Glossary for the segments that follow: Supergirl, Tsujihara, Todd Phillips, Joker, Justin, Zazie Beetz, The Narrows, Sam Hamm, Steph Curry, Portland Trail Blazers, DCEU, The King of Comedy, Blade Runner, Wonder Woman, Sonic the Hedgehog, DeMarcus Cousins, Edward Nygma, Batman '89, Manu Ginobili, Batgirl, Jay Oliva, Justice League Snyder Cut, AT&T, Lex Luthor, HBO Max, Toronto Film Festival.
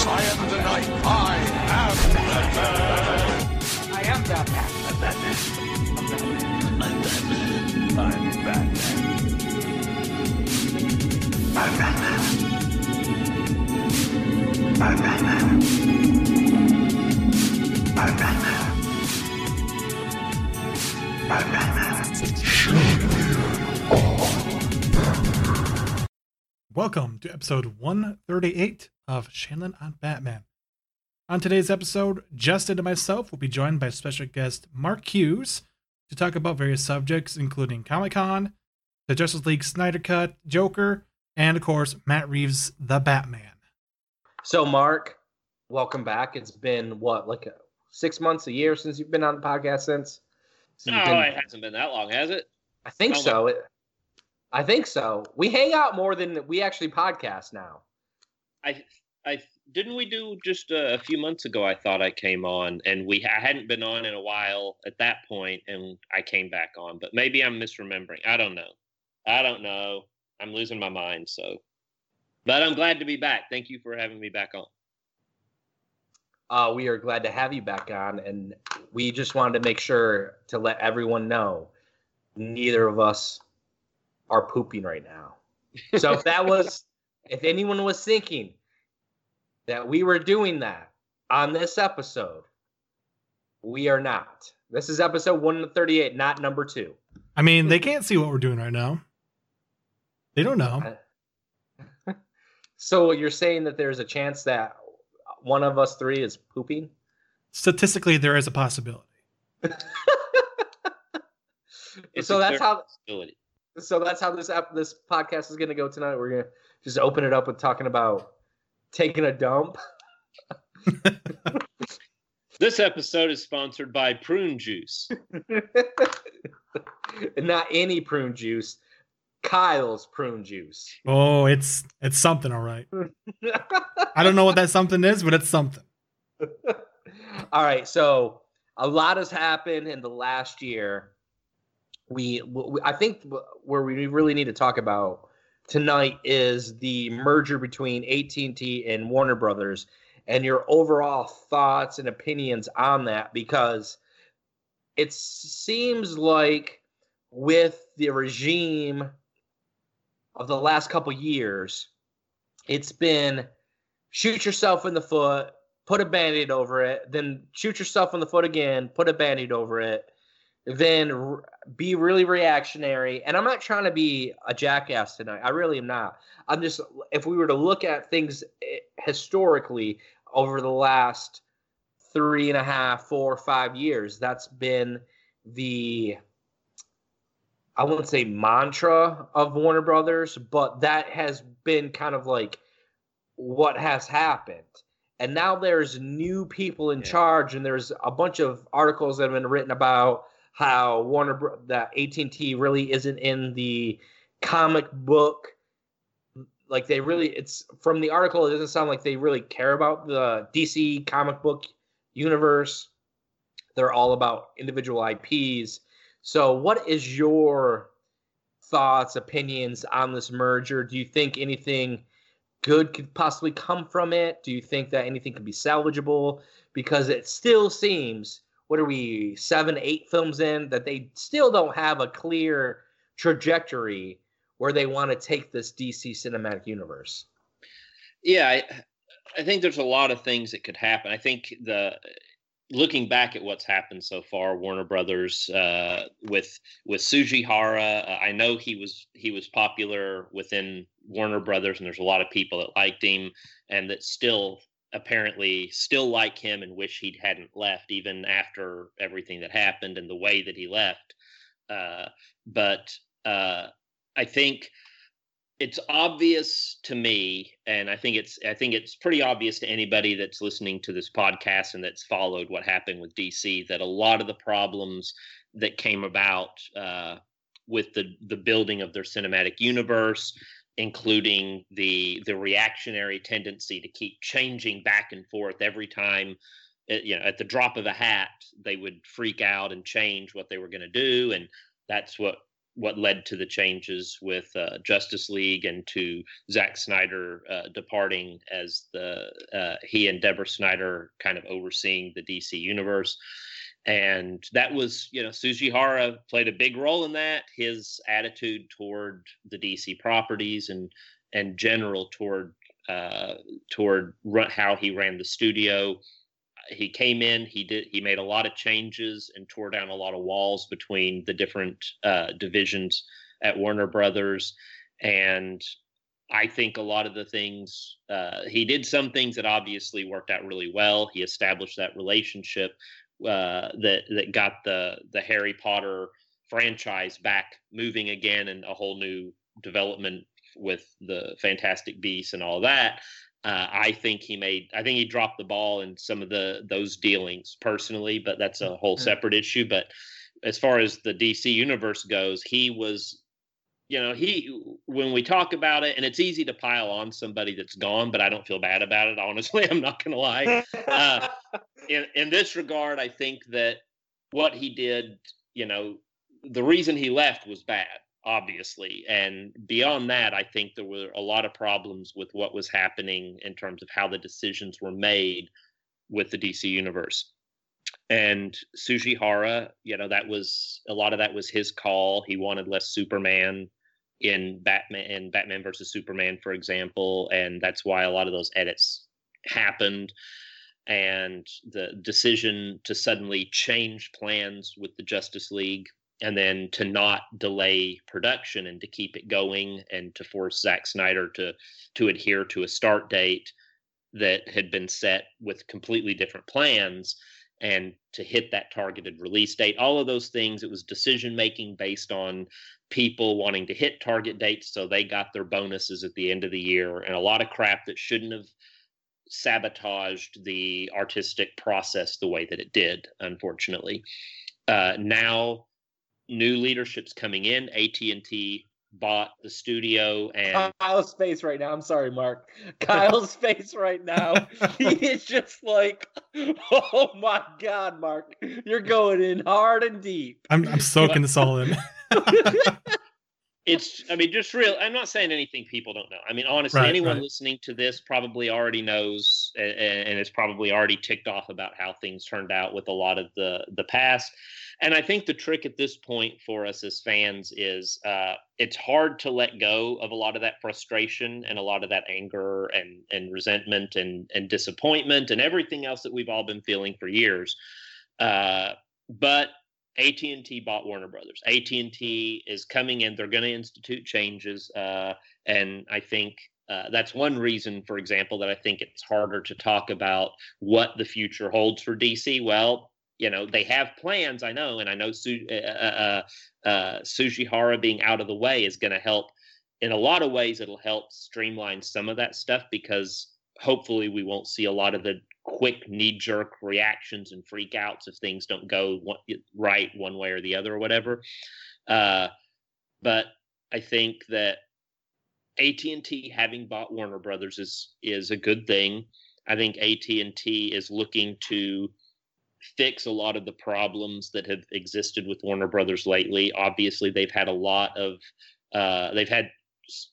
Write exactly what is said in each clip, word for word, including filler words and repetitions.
Yes, I am the Knight. I am Batman. I am Batman. I'm Batman. I'm Batman. I'm Batman. I'm Batman. I'm Batman. I'm Batman. I'm Batman. Show me all Batman. Welcome to episode one thirty-eight of Shanlin on Batman. On today's episode, Justin and myself will be joined by special guest Mark Hughes to talk about various subjects, including Comic-Con, the Justice League Snyder Cut, Joker, and of course, Matt Reeves, the Batman. So Mark, welcome back. It's been, what, like a, six months, a year since you've been on the podcast since? since no, been... it hasn't been that long, has it? I think oh, so. It, I think so. We hang out more than we actually podcast now. I I didn't we do just a, a few months ago, I thought I came on, and we I hadn't been on in a while at that point, and I came back on, but maybe I'm misremembering. I don't know. I don't know. I'm losing my mind, so. But I'm glad to be back. Thank you for having me back on. Uh, we are glad to have you back on, and we just wanted to make sure to let everyone know neither of us are pooping right now. So if that was... If anyone was thinking that we were doing that on this episode, we are not. This is episode one thirty-eight, not number two. I mean, they can't see what we're doing right now. They don't know. So you're saying that there's a chance that one of us three is pooping? Statistically, there is a possibility. so that's how. So that's how this ep- this podcast is going to go tonight. We're going to just open it up with talking about taking a dump. This episode is sponsored by prune juice. Not any prune juice. Kyle's prune juice. Oh, it's it's something, all right. I don't know what that something is, but it's something. All right, so a lot has happened in the last year. We, I think where we really need to talk about tonight is the merger between A T and T and Warner Brothers and your overall thoughts and opinions on that, because it seems like with the regime of the last couple years, it's been shoot yourself in the foot, put a Band-Aid over it, then shoot yourself in the foot again, put a Band-Aid over it, then be really reactionary. And I'm not trying to be a jackass tonight. I really am not. I'm just, if we were to look at things historically over the last three and a half, four, five years, that's been the, I wouldn't say mantra of Warner Brothers, but that has been kind of like what has happened. And now there's new people in yeah. charge, and there's a bunch of articles that have been written about how Warner that A T and T really isn't in the comic book. Like they really, it's from the article, it doesn't sound like they really care about the D C comic book universe. They're all about individual I Ps. So what is your thoughts, opinions on this merger? Do you think anything good could possibly come from it? Do you think that anything could be salvageable? Because it still seems... What are we, seven, eight films in that they still don't have a clear trajectory where they want to take this D C cinematic universe? Yeah, I, I think there's a lot of things that could happen. I think the looking back at what's happened so far, Warner Brothers uh, with with Tsujihara, uh, I know he was he was popular within Warner Brothers, and there's a lot of people that liked him and that still. Apparently still like him and wish he hadn't left even after everything that happened and the way that he left. Uh, but uh, I think it's obvious to me, and I think it's I think it's pretty obvious to anybody that's listening to this podcast and that's followed what happened with D C, that a lot of the problems that came about uh, with the, the building of their cinematic universe, including the the reactionary tendency to keep changing back and forth every time, you know, at the drop of a hat, they would freak out and change what they were going to do. And that's what what led to the changes with uh, Justice League and to Zack Snyder uh, departing as the uh, he and Deborah Snyder kind of overseeing the D C universe. And that was, you know, Tsujihara played a big role in that. His attitude toward the D C properties and and general toward uh, toward run, how he ran the studio. He came in, he did, he made a lot of changes and tore down a lot of walls between the different uh, divisions at Warner Brothers. And I think a lot of the things, uh, he did some things that obviously worked out really well. He established that relationship uh, that, that got the, the Harry Potter franchise back moving again and a whole new development with the Fantastic Beasts and all that. Uh, I think he made. I think he dropped the ball in some of the those dealings personally, but that's a whole separate issue. But as far as the D C universe goes, he was, you know, he. When we talk about it, and it's easy to pile on somebody that's gone, but I don't feel bad about it. Honestly, I'm not going to lie. Uh, in, in this regard, I think that what he did, you know, the reason he left was bad. Obviously. And beyond that, I think there were a lot of problems with what was happening in terms of how the decisions were made with the D C universe. And Tsujihara, you know, that was a lot of that was his call. He wanted less Superman in Batman in Batman versus Superman, for example. And that's why a lot of those edits happened. And the decision to suddenly change plans with the Justice League. And then to not delay production and to keep it going and to force Zack Snyder to to adhere to a start date that had been set with completely different plans and to hit that targeted release date. All of those things, it was decision-making based on people wanting to hit target dates so they got their bonuses at the end of the year and a lot of crap that shouldn't have sabotaged the artistic process the way that it did, unfortunately. Uh, now... New leadership's coming in. A T and T bought the studio and Kyle's face right now. I'm sorry, Mark. Kyle's face right now. He is just like, oh my God, Mark, you're going in hard and deep. I'm I'm soaking this all in. It's, I mean, just real. I'm not saying anything people don't know. I mean, honestly, right, anyone right. listening to this probably already knows and, and is probably already ticked off about how things turned out with a lot of the, the past. And I think the trick at this point for us as fans is uh, it's hard to let go of a lot of that frustration and a lot of that anger and, and resentment and, and disappointment and everything else that we've all been feeling for years. Uh, but A T and T bought Warner Brothers. A T and T is coming in. They're going to institute changes. Uh, and I think uh, that's one reason, for example, that I think it's harder to talk about what the future holds for D C. Well, you know, they have plans, I know. And I know Su- uh, uh, uh, Tsujihara being out of the way is going to help. In a lot of ways, it'll help streamline some of that stuff because hopefully we won't see a lot of the quick knee-jerk reactions and freakouts if things don't go one, right one way or the other or whatever. Uh, but I think that A T and T having bought Warner Brothers is is a good thing. I think A T and T is looking to fix a lot of the problems that have existed with Warner Brothers lately. Obviously, they've had a lot of uh, they've had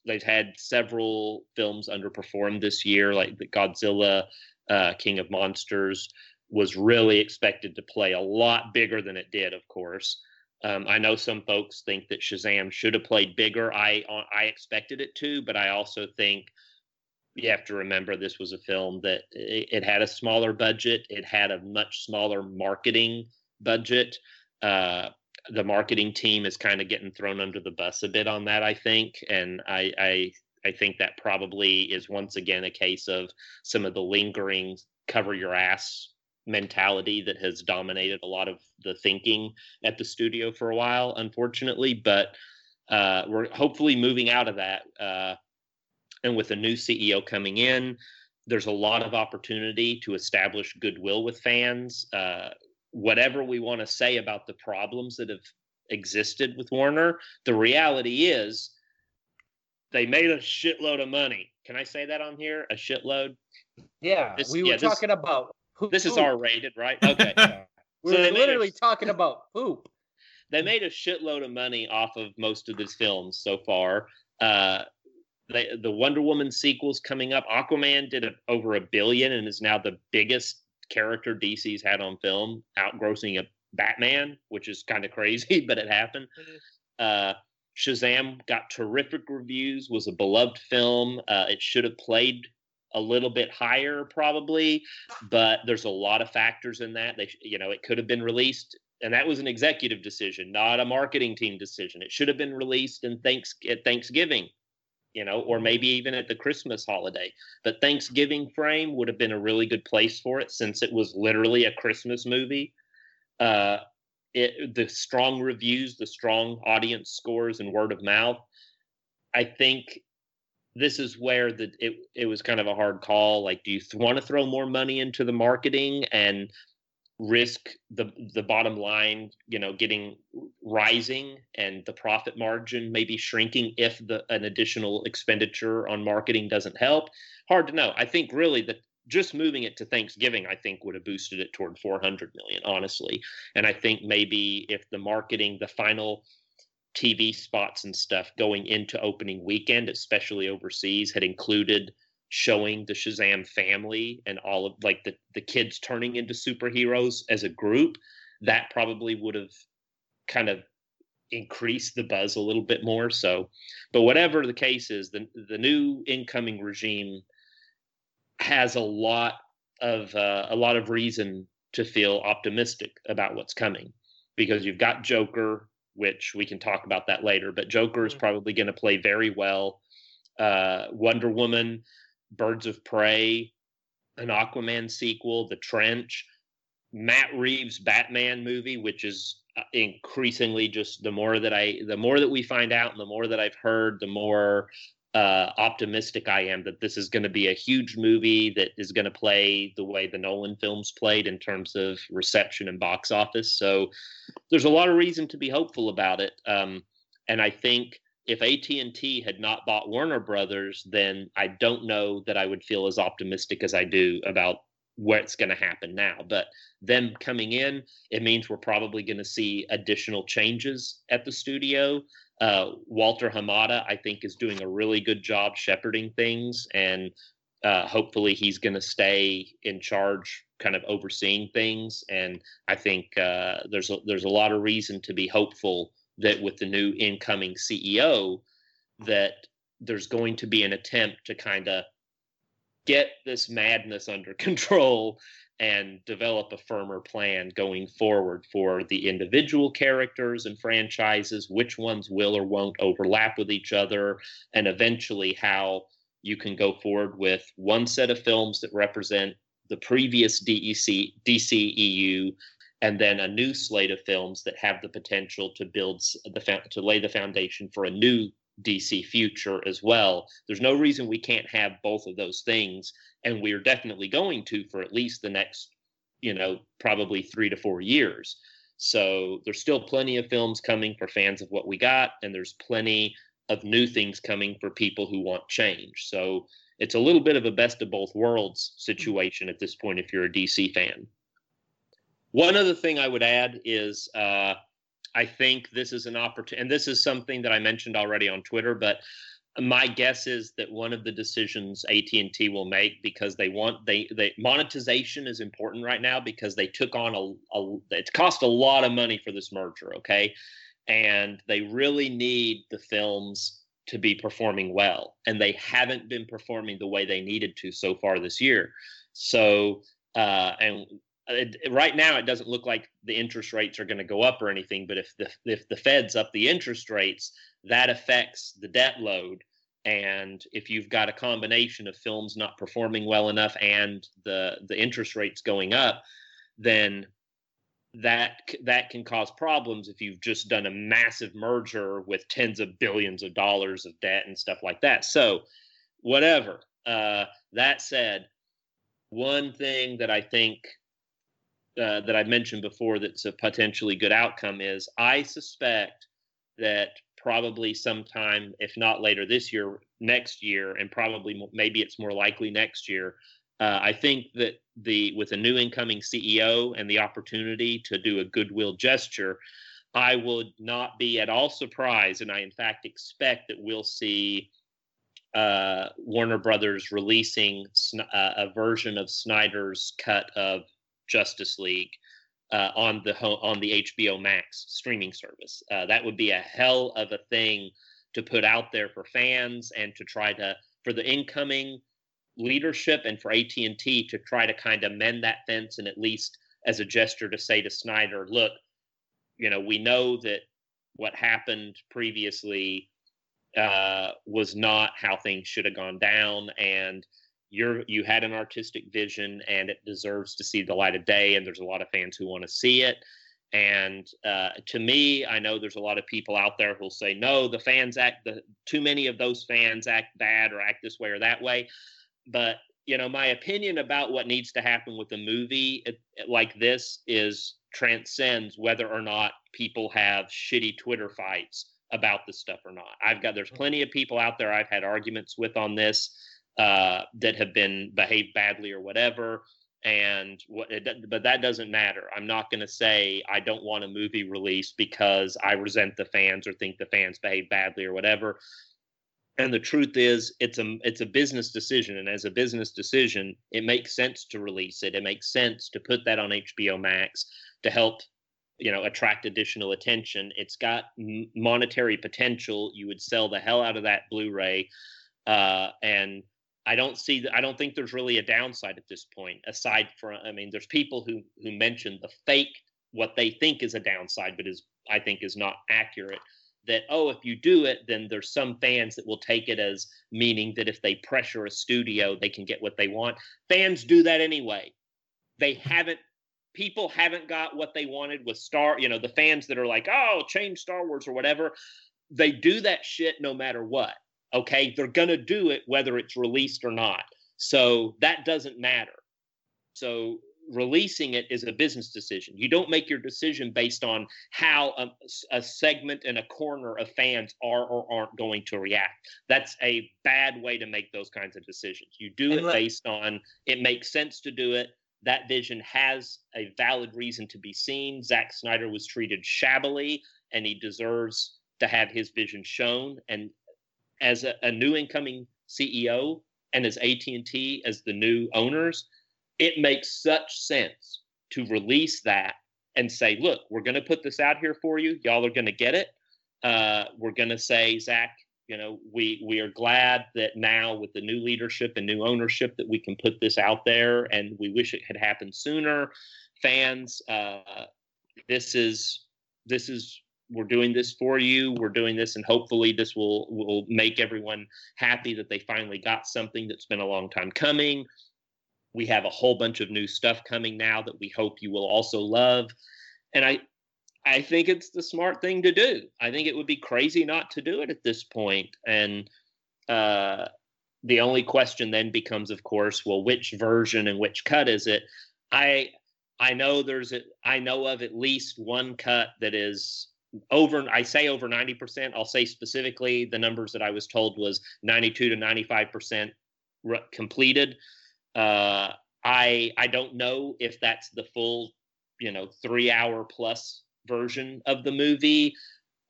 they've had several films underperform this year, like the Godzilla. Uh, King of Monsters was really expected to play a lot bigger than it did, of course. Um, I know some folks think that Shazam should have played bigger. I I expected it to, but I also think you have to remember this was a film that it, it had a smaller budget. It had a much smaller marketing budget. Uh, the marketing team is kind of getting thrown under the bus a bit on that, I think. And I... I I think that probably is once again a case of some of the lingering cover your ass mentality that has dominated a lot of the thinking at the studio for a while, unfortunately. But uh, we're hopefully moving out of that. Uh, and with a new C E O coming in, there's a lot of opportunity to establish goodwill with fans. Uh, whatever we want to say about the problems that have existed with Warner, the reality is, they made a shitload of money. Can I say that on here? A shitload? Yeah, this, we were yeah, talking this, about poop. This is R-rated, right? Okay. We so were literally a, talking about poop. They made a shitload of money off of most of his films so far. Uh, they, the Wonder Woman sequel's coming up. Aquaman did a, over a billion and is now the biggest character D C's had on film, outgrossing a Batman, which is kind of crazy, but it happened. Uh, Shazam got terrific reviews, was a beloved film. Uh, it should have played a little bit higher probably, but there's a lot of factors in that. They, you know, it could have been released, and that was an executive decision, not a marketing team decision. It should have been released in thanks at Thanksgiving, you know, or maybe even at the Christmas holiday. But Thanksgiving frame would have been a really good place for it, since it was literally a Christmas movie. Uh, it, the strong reviews, the strong audience scores, and word of mouth. I think this is where the it it was kind of a hard call. Like, do you th- want to throw more money into the marketing and risk the the bottom line, you know, getting rising and the profit margin maybe shrinking if the an additional expenditure on marketing doesn't help? Hard to know. I think really that just moving it to Thanksgiving, I think, would have boosted it toward four hundred million dollars, honestly. And I think maybe if the marketing, the final T V spots and stuff going into opening weekend, especially overseas, had included showing the Shazam family and all of like the, the kids turning into superheroes as a group, that probably would have kind of increased the buzz a little bit more. So, but whatever the case is, the the new incoming regime has a lot of uh, a lot of reason to feel optimistic about what's coming, because you've got Joker, which we can talk about that later, but Joker is probably going to play very well. Uh, Wonder Woman, Birds of Prey, an Aquaman sequel, The Trench, Matt Reeves' Batman movie, which is increasingly just the more that I, the more that we find out and the more that I've heard, the more uh, optimistic I am that this is going to be a huge movie that is going to play the way the Nolan films played in terms of reception and box office. So there's a lot of reason to be hopeful about it. Um, and I think if A T and T had not bought Warner Brothers, then I don't know that I would feel as optimistic as I do about what's going to happen now. But them coming in, it means we're probably going to see additional changes at the studio. Uh, Walter Hamada, I think, is doing a really good job shepherding things, and uh, hopefully he's going to stay in charge, kind of overseeing things. And I think uh, there's a, there's a lot of reason to be hopeful that with the new incoming C E O, that there's going to be an attempt to kind of get this madness under control and develop a firmer plan going forward for the individual characters and franchises, which ones will or won't overlap with each other, and eventually how you can go forward with one set of films that represent the previous D E C, D C E U, and then a new slate of films that have the potential to build the to lay the foundation for a new D C future as well. There's no reason we can't have both of those things, and we're definitely going to for at least the next, you know, probably three to four years. So there's still plenty of films coming for fans of what we got, and there's plenty of new things coming for people who want change. So it's a little bit of a best of both worlds situation at this point if you're a D C fan. One other thing I would add is uh, I think this is an opportunity, and this is something that I mentioned already on Twitter, but my guess is that one of the decisions A T and T will make, because they want they, they monetization is important right now, because they took on a, a it cost a lot of money for this merger, okay, and they really need the films to be performing well, and they haven't been performing the way they needed to so far this year. So uh, and right now, it doesn't look like the interest rates are going to go up or anything. But if the if the Feds up the interest rates, that affects the debt load. And if you've got a combination of films not performing well enough and the the interest rates going up, then that that can cause problems if you've just done a massive merger with tens of billions of dollars of debt and stuff like that. So, whatever. Uh, that said, one thing that I think Uh, that I mentioned before that's a potentially good outcome is I suspect that probably sometime, if not later this year, next year, and probably maybe it's more likely next year. Uh, I think that the with a new incoming C E O and the opportunity to do a goodwill gesture, I would not be at all surprised, and I in fact expect that we'll see uh, Warner Brothers releasing uh, a version of Snyder's cut of Justice League uh, on the ho- on the H B O Max streaming service. Uh, that would be a hell of a thing to put out there for fans, and to try to, for the incoming leadership and for A T and T to try to kind of mend that fence, and at least as a gesture to say to Snyder, look, you know, we know that what happened previously uh, was not how things should have gone down, and you're, you had an artistic vision, and it deserves to see the light of day, and there's a lot of fans who want to see it. And uh, to me, I know there's a lot of people out there who'll say, no, the fans act, the, too many of those fans act bad or act this way or that way. But, you know, my opinion about what needs to happen with a movie like this is transcends whether or not people have shitty Twitter fights about this stuff or not. I've got, there's plenty of people out there I've had arguments with on this uh, that have been behaved badly or whatever. And what, but that doesn't matter. I'm not going to say I don't want a movie release because I resent the fans or think the fans behave badly or whatever. And the truth is, it's a it's a business decision, and as a business decision, it makes sense to release it. It makes sense to put that on H B O Max to help, you know, attract additional attention. It's got monetary potential. You would sell the hell out of that Blu-ray, uh, and I don't see. I don't think there's really a downside at this point. Aside from, I mean, there's people who who mentioned the fake, what they think is a downside, but is I think is not accurate. That, oh, if you do it, then there's some fans that will take it as meaning that if they pressure a studio, they can get what they want. Fans do that anyway. They haven't, people haven't got what they wanted with Star, you know, the fans that are like, oh, change Star Wars or whatever. They do that shit no matter what, okay? They're going to do it whether it's released or not. So that doesn't matter. So releasing it is a business decision. You don't make your decision based on how a, a segment and a corner of fans are or aren't going to react. That's a bad way to make those kinds of decisions. You do and it let, based on it makes sense to do it. That vision has a valid reason to be seen. Zack Snyder was treated shabbily, and he deserves to have his vision shown. And as a, a new incoming C E O and as A T and T as the new owners, it makes such sense to release that and say, look, we're going to put this out here for you. Y'all are going to get it. Uh, we're going to say, Zach, you know, we, we are glad that now with the new leadership and new ownership that we can put this out there, and we wish it had happened sooner. Fans, uh, this is, this is, we're doing this for you. We're doing this, and hopefully this will, will make everyone happy that they finally got something that's been a long time coming. We have a whole bunch of new stuff coming now that we hope you will also love. And I I think it's the smart thing to do. I think it would be crazy not to do it at this point. And uh, the only question then becomes, of course, well, which version and which cut is it? I I know there's a, I know of at least one cut that is over, I say over ninety percent. I'll say specifically the numbers that I was told was ninety-two to ninety-five percent re- completed. Uh, I I don't know if that's the full, you know, three hour plus version of the movie,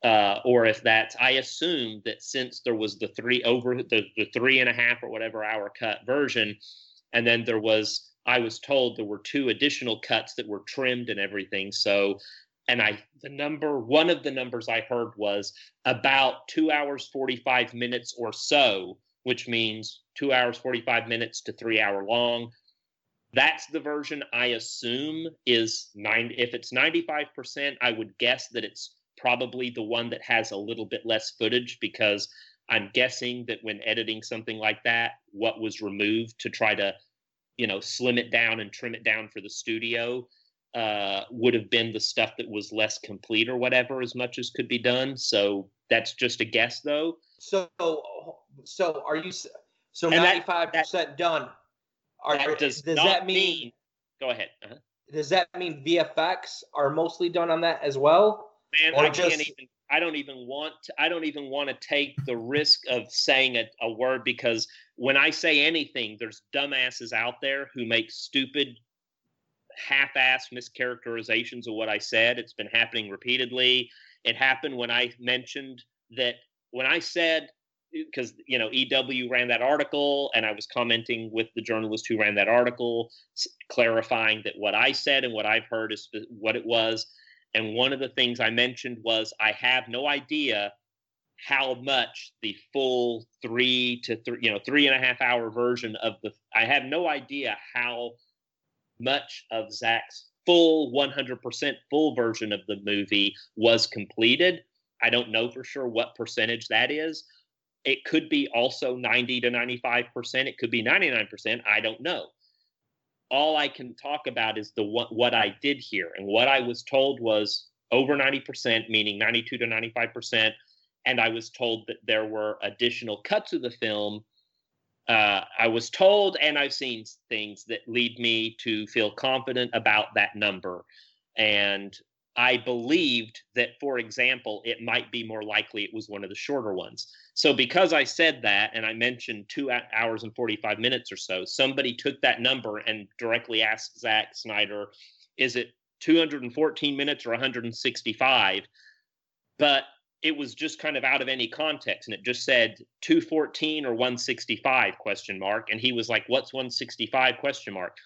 uh, or if that's, I assume that since there was the three over the, the three and a half or whatever hour cut version, and then there was, I was told there were two additional cuts that were trimmed and everything. So, and I, the number, one of the numbers I heard was about two hours, forty-five minutes or so, which means two hours, forty-five minutes to three hour long. That's the version I assume is nine. If it's ninety-five percent, I would guess that it's probably the one that has a little bit less footage, because I'm guessing that when editing something like that, what was removed to try to, you know, slim it down and trim it down for the studio uh, would have been the stuff that was less complete or whatever, as much as could be done. So that's just a guess though. So, so are you, so ninety-five percent done. Are, that does does that mean, mean? Go ahead. Uh-huh. Does that mean V F X are mostly done on that as well? Man, I just, can't even. I don't even want. To, I don't even want to take the risk of saying a, a word, because when I say anything, there's dumbasses out there who make stupid, half-assed mischaracterizations of what I said. It's been happening repeatedly. It happened when I mentioned that when I said, because, you know, E W ran that article and I was commenting with the journalist who ran that article, clarifying that what I said and what I've heard is what it was. And one of the things I mentioned was I have no idea how much the full three to three, you know, three and a half hour version of the, I have no idea how much of Zack's full one hundred percent full version of the movie was completed. I don't know for sure what percentage that is. It could be also ninety to ninety-five percent. It could be ninety-nine percent. I don't know. All I can talk about is the what, what I did hear. And what I was told was over ninety percent, meaning ninety-two to ninety-five percent. And I was told that there were additional cuts of the film. Uh, I was told, and I've seen things that lead me to feel confident about that number. And I believed that, for example, it might be more likely it was one of the shorter ones. So because I said that, and I mentioned two hours and forty-five minutes or so, somebody took that number and directly asked Zack Snyder, is it two hundred fourteen minutes or one hundred sixty-five? But it was just kind of out of any context, and it just said two fourteen or one sixty-five question mark. And he was like, what's one sixty-five question mark?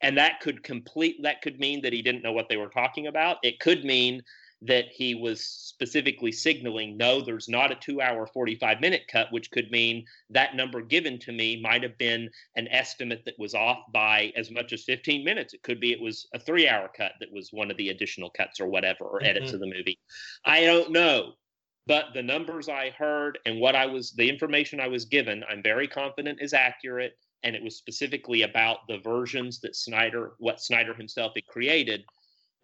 And that could complete, that could mean that he didn't know what they were talking about. It could mean that he was specifically signaling, no, there's not a two hour, forty-five minute cut, which could mean that number given to me might've been an estimate that was off by as much as fifteen minutes. It could be it was a three hour cut that was one of the additional cuts or whatever, or mm-hmm. edits of the movie. I don't know. But the numbers I heard and what I was, the information I was given, I'm very confident is accurate. And it was specifically about the versions that Snyder, what Snyder himself had created.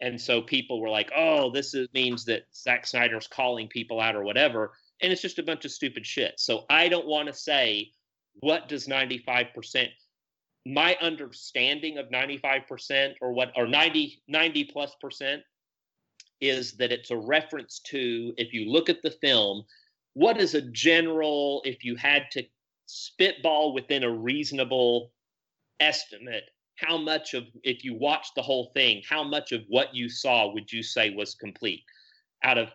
And so people were like, oh, this is, means that Zack Snyder's calling people out or whatever. And it's just a bunch of stupid shit. So I don't want to say, what does ninety-five percent, my understanding of ninety-five percent or what, or ninety, ninety plus percent. Is that it's a reference to, if you look at the film, what is a general, if you had to spitball within a reasonable estimate, how much of, if you watched the whole thing, how much of what you saw would you say was complete? Out of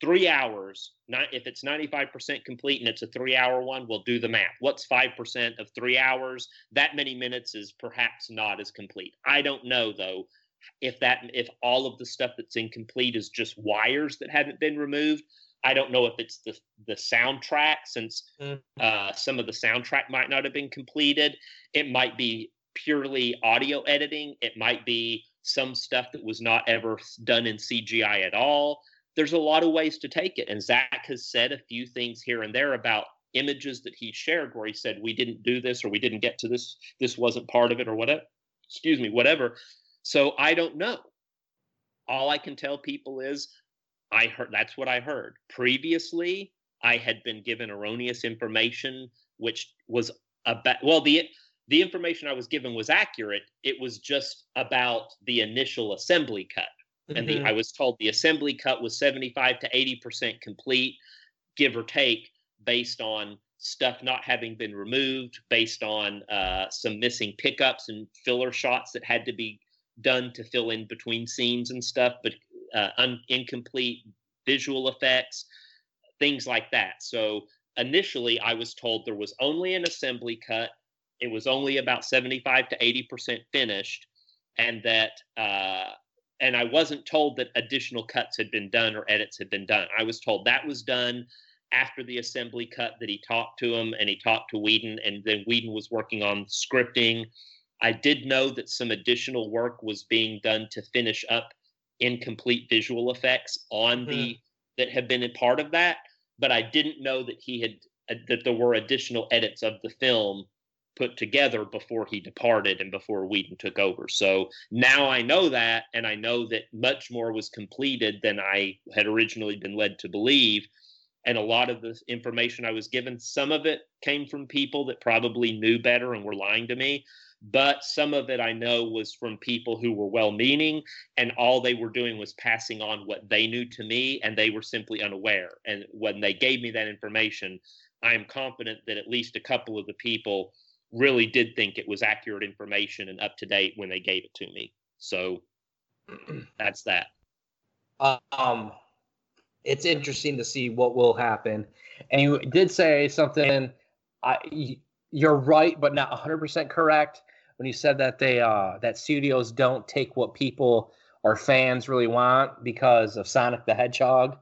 three hours, not, if it's ninety-five percent complete and it's a three-hour one, we'll do the math. What's five percent of three hours? That many minutes is perhaps not as complete. I don't know, though. If that, if all of the stuff that's incomplete is just wires that haven't been removed, I don't know if it's the the soundtrack, since uh, some of the soundtrack might not have been completed. It might be purely audio editing. It might be some stuff that was not ever done in C G I at all. There's a lot of ways to take it. And Zack has said a few things here and there about images that he shared where he said, we didn't do this, or we didn't get to this, this wasn't part of it, or whatever. Excuse me, whatever. So I don't know. All I can tell people is I heard, that's what I heard. Previously, I had been given erroneous information, which was about, well, the the information I was given was accurate. It was just about the initial assembly cut. Mm-hmm. And the, I was told the assembly cut was seventy-five to eighty percent complete, give or take, based on stuff not having been removed, based on uh, some missing pickups and filler shots that had to be done to fill in between scenes and stuff, but uh, un- incomplete visual effects, things like that. So initially I was told there was only an assembly cut. It was only about seventy-five to eighty percent finished. And that, uh, and I wasn't told that additional cuts had been done or edits had been done. I was told that was done after the assembly cut, that he talked to him and he talked to Whedon, and then Whedon was working on scripting. I did know that some additional work was being done to finish up incomplete visual effects on the mm. that had been a part of that, but I didn't know that he had uh, that there were additional edits of the film put together before he departed and before Whedon took over. So now I know that, and I know that much more was completed than I had originally been led to believe. And a lot of the information I was given, some of it came from people that probably knew better and were lying to me. But some of it I know was from people who were well-meaning, and all they were doing was passing on what they knew to me, and they were simply unaware. And when they gave me that information, I'm confident that at least a couple of the people really did think it was accurate information and up to date when they gave it to me. So that's that. Um, it's interesting to see what will happen. And you did say something. I, you're right, but not one hundred percent correct when you said that they uh, that studios don't take what people or fans really want because of Sonic the Hedgehog.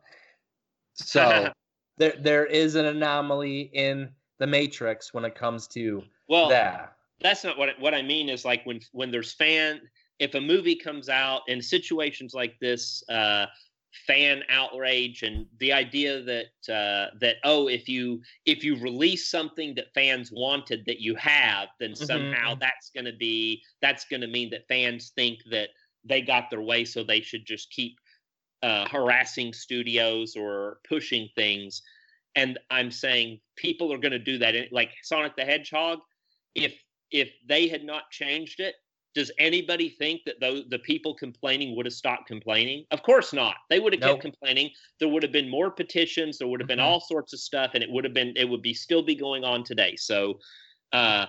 So there there is an anomaly in the Matrix when it comes to well, that. That's not what it, what I mean is like when when there's fan if a movie comes out in situations like this, uh, fan outrage and the idea that uh, that oh if you if you release something that fans wanted that you have, then mm-hmm. somehow that's going to be that's going to mean that fans think that they got their way, so they should just keep uh, harassing studios or pushing things. And I'm saying people are going to do that. Like Sonic the Hedgehog, if if they had not changed it, does anybody think that the, the people complaining would have stopped complaining? Of course not. They would have nope. kept complaining. There would have been more petitions. There would have been mm-hmm. all sorts of stuff, and it would have been it would be still be going on today. So. Uh,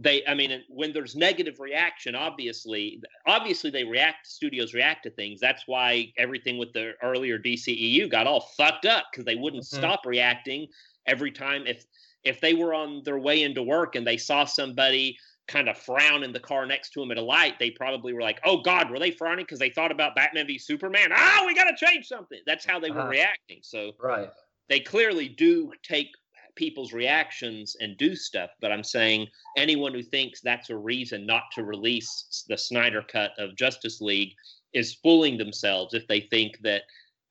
They, I mean, when there's negative reaction, obviously, obviously they react, studios react to things. That's why everything with the earlier D C E U got all fucked up because they wouldn't mm-hmm. stop reacting every time. If, if they were on their way into work and they saw somebody kind of frown in the car next to them at a light, they probably were like, oh God, were they frowning because they thought about Batman v Superman? Ah, we got to change something. That's how they were uh, reacting. So right. they clearly do take people's reactions and do stuff, but I'm saying anyone who thinks that's a reason not to release the Snyder cut of Justice League is fooling themselves if they think that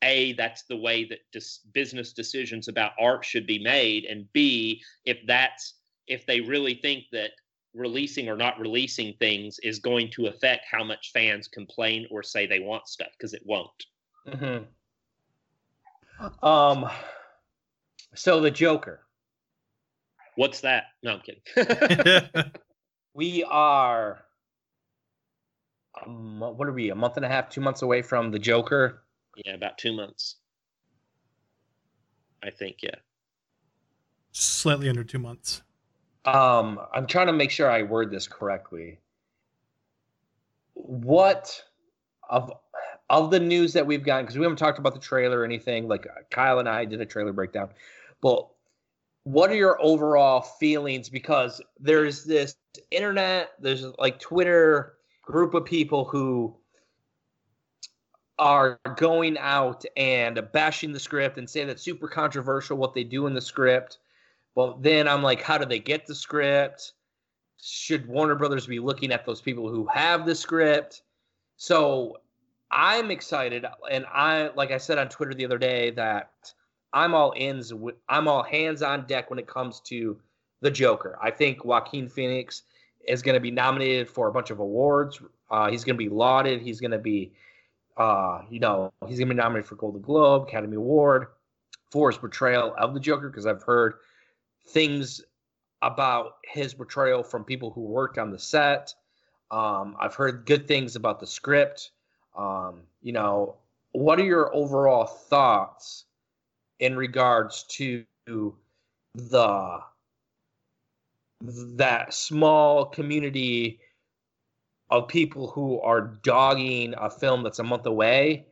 A, that's the way that dis- business decisions about art should be made, and B, if that's if they really think that releasing or not releasing things is going to affect how much fans complain or say they want stuff, because it won't. Mm-hmm. Um. So the Joker. What's that? No, I'm kidding. We are, um, what are we, a month and a half, two months away from the Joker? Yeah, about two months. I think, yeah. Slightly under two months. Um, I'm trying to make sure I word this correctly. What of of the news that we've gotten, because we haven't talked about the trailer or anything, like Kyle and I did a trailer breakdown, but what are your overall feelings? Because there's this internet, there's like Twitter group of people who are going out and bashing the script and say that's super controversial what they do in the script. Well, then I'm like, how do they get the script? Should Warner Brothers be looking at those people who have the script? So I'm excited. And I, like I said on Twitter the other day, that I'm all ends. With, I'm all hands on deck when it comes to the Joker. I think Joaquin Phoenix is going to be nominated for a bunch of awards. Uh, he's going to be lauded. He's going to be, uh, you know, he's going to be nominated for Golden Globe, Academy Award for his portrayal of the Joker. Because I've heard things about his portrayal from people who worked on the set. Um, I've heard good things about the script. Um, you know, what are your overall thoughts in regards to the that small community of people who are dogging a film that's a month away?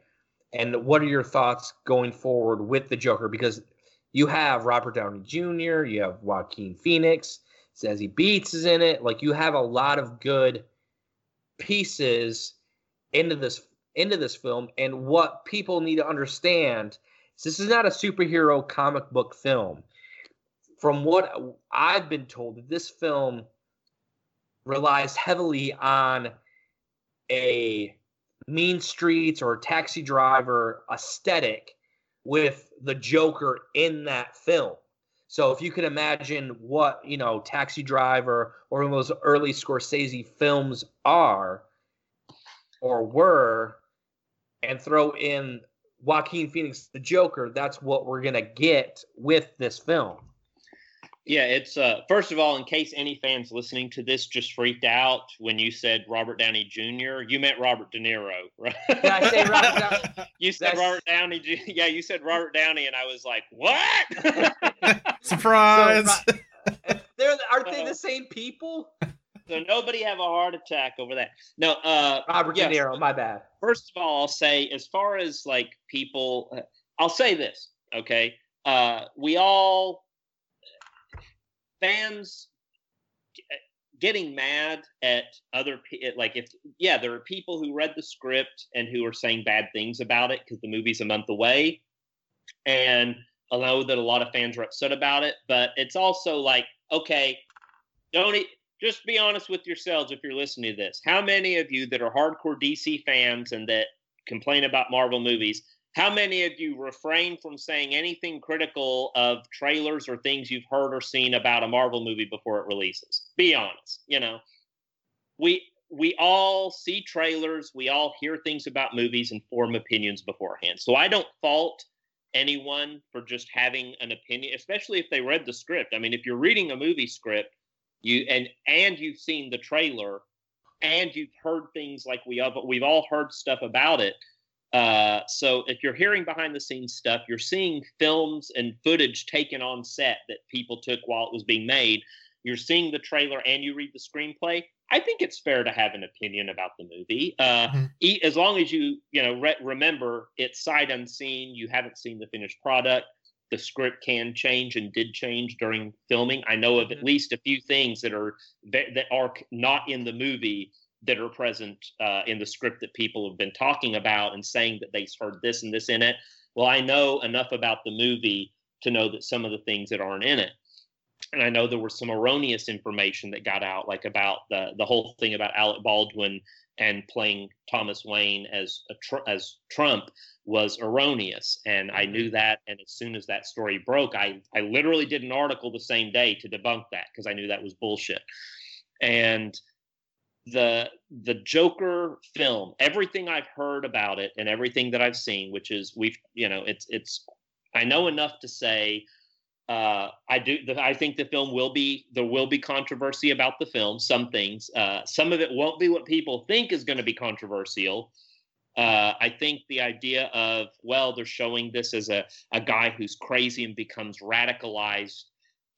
And what are your thoughts going forward with the Joker? Because you have Robert Downey Junior, you have Joaquin Phoenix, Zazie Beetz is in it. Like, you have a lot of good pieces into this into this film. And what people need to understand, this is not a superhero comic book film. From what I've been told, this film relies heavily on a Mean Streets or Taxi Driver aesthetic with the Joker in that film. So if you can imagine what, you know, Taxi Driver or those early Scorsese films are or were, and throw in Joaquin Phoenix, the Joker, that's what we're going to get with this film. Yeah, it's, uh, first of all, in case any fans listening to this just freaked out when you said Robert Downey Junior, you meant Robert De Niro, right? Did I say Robert Downey? You said that's... Robert Downey Junior Yeah, you said Robert Downey, and I was like, what? Surprise! So, are they the same people? So nobody have a heart attack over that. No, uh, Robert yes, De Niro, my bad. First of all, I'll say, as far as like people, I'll say this, okay? Uh, we all, fans getting mad at other people, like if, yeah, there are people who read the script and who are saying bad things about it because the movie's a month away. And I know that a lot of fans are upset about it, but it's also like, okay, don't e- just be honest with yourselves if you're listening to this. How many of you that are hardcore D C fans and that complain about Marvel movies, how many of you refrain from saying anything critical of trailers or things you've heard or seen about a Marvel movie before it releases? Be honest. You know, we we all see trailers, we all hear things about movies and form opinions beforehand. So I don't fault anyone for just having an opinion, especially if they read the script. I mean, if you're reading a movie script, you and and you've seen the trailer and you've heard things like we all, but we've all heard stuff about it. Uh, so if you're hearing behind the scenes stuff, you're seeing films and footage taken on set that people took while it was being made. You're seeing the trailer and you read the screenplay. I think it's fair to have an opinion about the movie, uh, mm-hmm. e- as long as you, you know, re- remember it's sight unseen. You haven't seen the finished product. The script can change and did change during filming. I know of at least a few things that are that, that are not in the movie that are present uh, in the script that people have been talking about and saying that they heard this and this in it. Well, I know enough about the movie to know that some of the things that aren't in it. And I know there was some erroneous information that got out, like about the, the whole thing about Alec Baldwin and playing Thomas Wayne as a tr- as Trump was erroneous. And I knew that. And as soon as that story broke, I, I literally did an article the same day to debunk that because I knew that was bullshit. And the the Joker film, everything I've heard about it and everything that I've seen, which is we've, you know, it's it's I know enough to say. Uh, I do. I think the film will be, there will be controversy about the film, some things. Uh, some of it won't be what people think is going to be controversial. Uh, I think the idea of, well, they're showing this as a, a guy who's crazy and becomes radicalized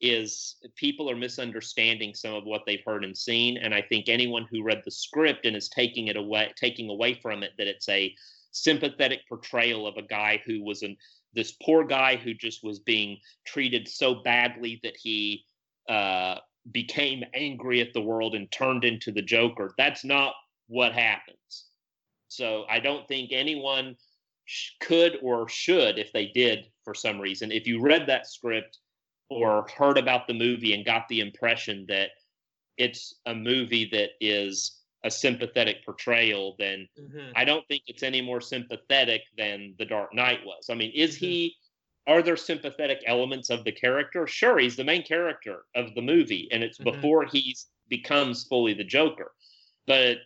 is, people are misunderstanding some of what they've heard and seen. And I think anyone who read the script and is taking it away, taking away from it, that it's a sympathetic portrayal of a guy who was an this poor guy who just was being treated so badly that he uh, became angry at the world and turned into the Joker. That's not what happens. So I don't think anyone sh- could or should, if they did for some reason, if you read that script or heard about the movie and got the impression that it's a movie that is a sympathetic portrayal, then mm-hmm. I don't think it's any more sympathetic than The Dark Knight was. I mean, is mm-hmm. he, are there sympathetic elements of the character? Sure, he's the main character of the movie, and it's mm-hmm. before he becomes fully the Joker. But,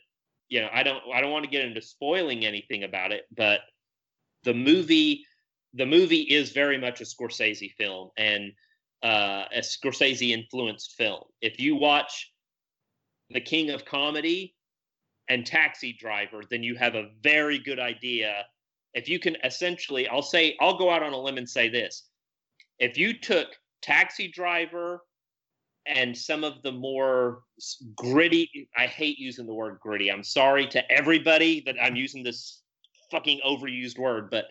you know, I don't, I don't want to get into spoiling anything about it, but the movie, the movie is very much a Scorsese film and uh, a Scorsese-influenced film. If you watch The King of Comedy and Taxi Driver, then you have a very good idea. If you can essentially, I'll say, I'll go out on a limb and say this. If you took Taxi Driver and some of the more gritty, I hate using the word gritty. I'm sorry to everybody that I'm using this fucking overused word. But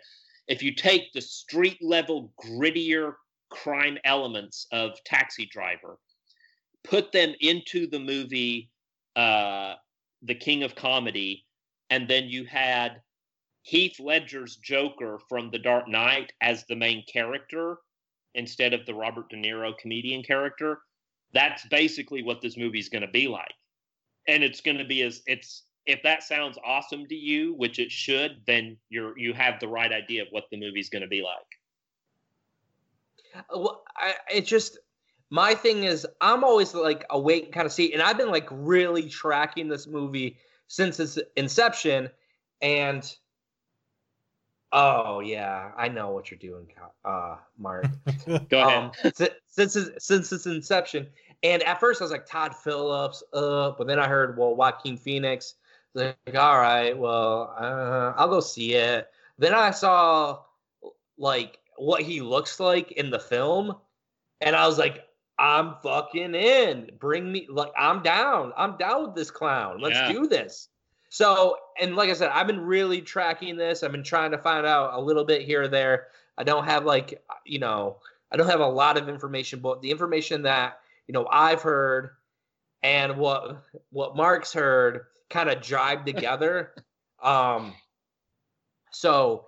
if you take the street level, grittier crime elements of Taxi Driver, put them into the movie, uh, The King of Comedy, and then you had Heath Ledger's Joker from The Dark Knight as the main character instead of the Robert De Niro comedian character. That's basically what this movie is going to be like. And it's going to be as it's, if that sounds awesome to you, which it should, then you're, you have the right idea of what the movie's going to be like. Well, I, it just, my thing is, I'm always like a wait and kind of see, and I've been like really tracking this movie since its inception. And oh yeah, I know what you're doing, uh, Mark. Go ahead. Um, since since since its inception, and at first I was like Todd Phillips, uh, but then I heard well Joaquin Phoenix. Like, all right, well uh, I'll go see it. Then I saw like what he looks like in the film, and I was like, I'm fucking in. Bring me, like, I'm down. I'm down with this clown. Let's yeah. do this. So, and like I said, I've been really tracking this. I've been trying to find out a little bit here or there. I don't have, like, you know, I don't have a lot of information, but the information that, you know, I've heard and what what Mark's heard kind of jive together. um, so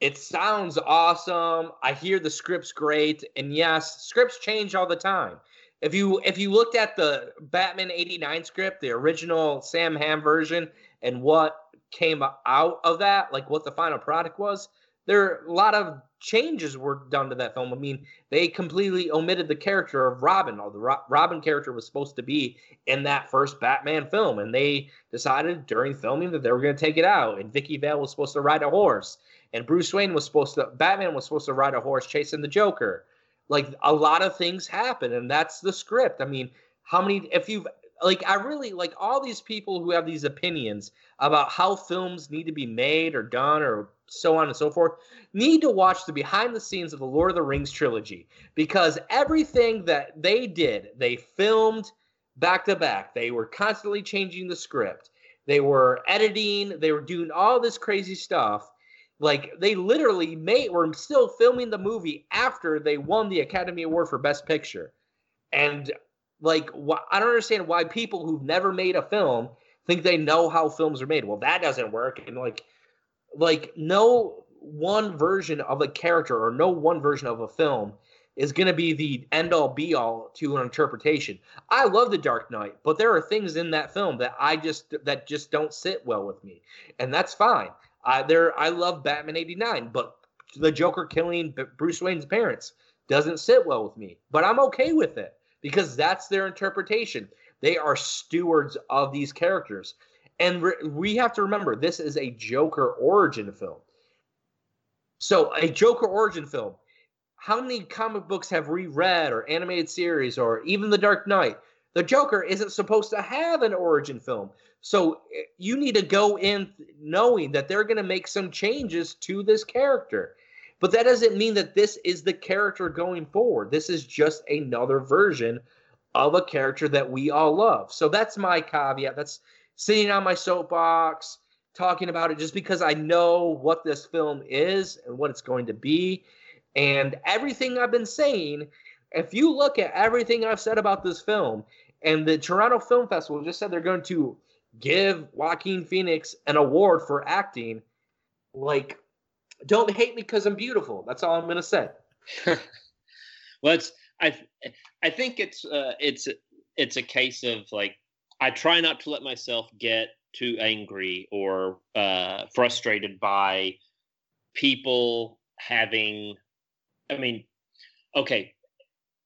it sounds awesome. I hear the script's great, and yes, scripts change all the time. If you if you looked at the Batman eighty-nine script, the original Sam Hamm version, and what came out of that, like what the final product was, there a lot of changes were done to that film. I mean, they completely omitted the character of Robin. Or the Ro- Robin character was supposed to be in that first Batman film, and they decided during filming that they were going to take it out. And Vicky Vale was supposed to ride a horse, and Bruce Wayne was supposed to Batman was supposed to ride a horse chasing the Joker. Like, a lot of things happen, and that's the script. I mean, how many, if you've, like, I really, like, all these people who have these opinions about how films need to be made or done or so on and so forth, need to watch the behind the scenes of the Lord of the Rings trilogy, because everything that they did, they filmed back to back. They were constantly changing the script. They were editing. They were doing all this crazy stuff. Like, they literally made, were still filming the movie after they won the Academy Award for Best Picture. And, like, wh- I don't understand why people who've never made a film think they know how films are made. Well, that doesn't work. And, like, like no one version of a character or no one version of a film is going to be the end-all, be-all to an interpretation. I love The Dark Knight, but there are things in that film that I just that just don't sit well with me. And that's fine. I there I love Batman eighty-nine, but the Joker killing Bruce Wayne's parents doesn't sit well with me. But I'm okay with it because that's their interpretation. They are stewards of these characters. And re- we have to remember, this is a Joker origin film. So a Joker origin film, how many comic books have we read or animated series or even The Dark Knight? The Joker isn't supposed to have an origin film. So you need to go in knowing that they're going to make some changes to this character. But that doesn't mean that this is the character going forward. This is just another version of a character that we all love. So that's my caveat. That's sitting on my soapbox, talking about it just because I know what this film is and what it's going to be. And everything I've been saying, if you look at everything I've said about this film, and the Toronto Film Festival just said they're going to give Joaquin Phoenix an award for acting, like, don't hate me because I'm beautiful. That's all I'm going to say. Well, it's, I, I think it's, uh, it's, it's a case of, like, I try not to let myself get too angry or uh, frustrated by people having, I mean, okay,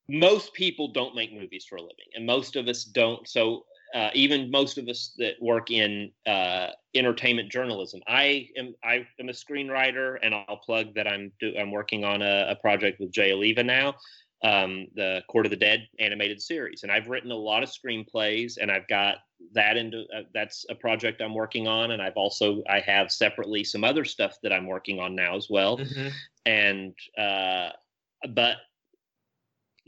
most people don't make movies for a living, and most of us don't. So uh, even most of us that work in uh, entertainment journalism, I am I am a screenwriter, and I'll plug that I'm do, I'm working on a, a project with Jay Oliva now, um, the Court of the Dead animated series, and I've written a lot of screenplays, and I've got that into uh, that's a project I'm working on, and I've also I have separately some other stuff that I'm working on now as well, mm-hmm. and uh, but.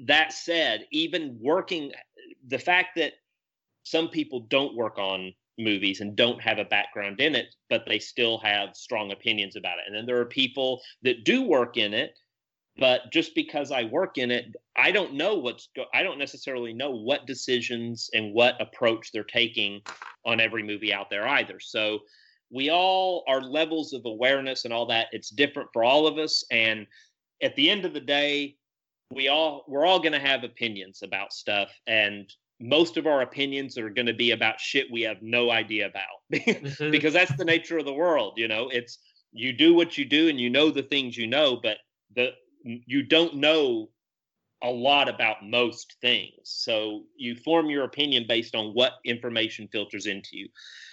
That said, even working, the fact that some people don't work on movies and don't have a background in it, but they still have strong opinions about it. And then there are people that do work in it, but just because I work in it, I don't know what's, I don't necessarily know what decisions and what approach they're taking on every movie out there either. So we all, our levels of awareness and all that, it's different for all of us. And at the end of the day, We all we're all going to have opinions about stuff, and most of our opinions are going to be about shit we have no idea about because that's the nature of the world. You know, it's you do what you do, and you know the things you know, but the you don't know a lot about most things. So you form your opinion based on what information filters into you.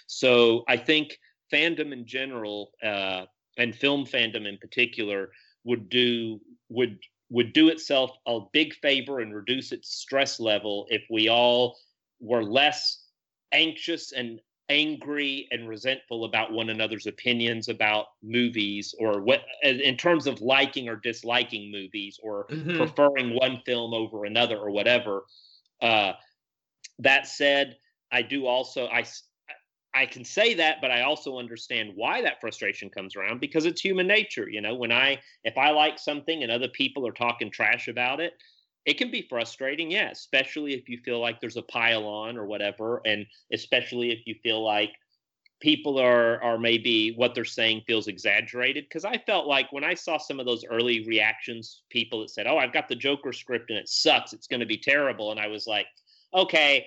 So I think fandom in general, uh, and film fandom in particular, would do would. would do itself a big favor and reduce its stress level if we all were less anxious and angry and resentful about one another's opinions about movies, or what in terms of liking or disliking movies, or mm-hmm. preferring one film over another or whatever. Uh, that said, I do also, I, I can say that, but I also understand why that frustration comes around, because it's human nature. You know, when I, if I like something and other people are talking trash about it, it can be frustrating, yeah, especially if you feel like there's a pile on or whatever, and especially if you feel like people are are maybe what they're saying feels exaggerated. Because I felt like when I saw some of those early reactions, people that said, oh, I've got the Joker script and it sucks, it's going to be terrible. And I was like, okay,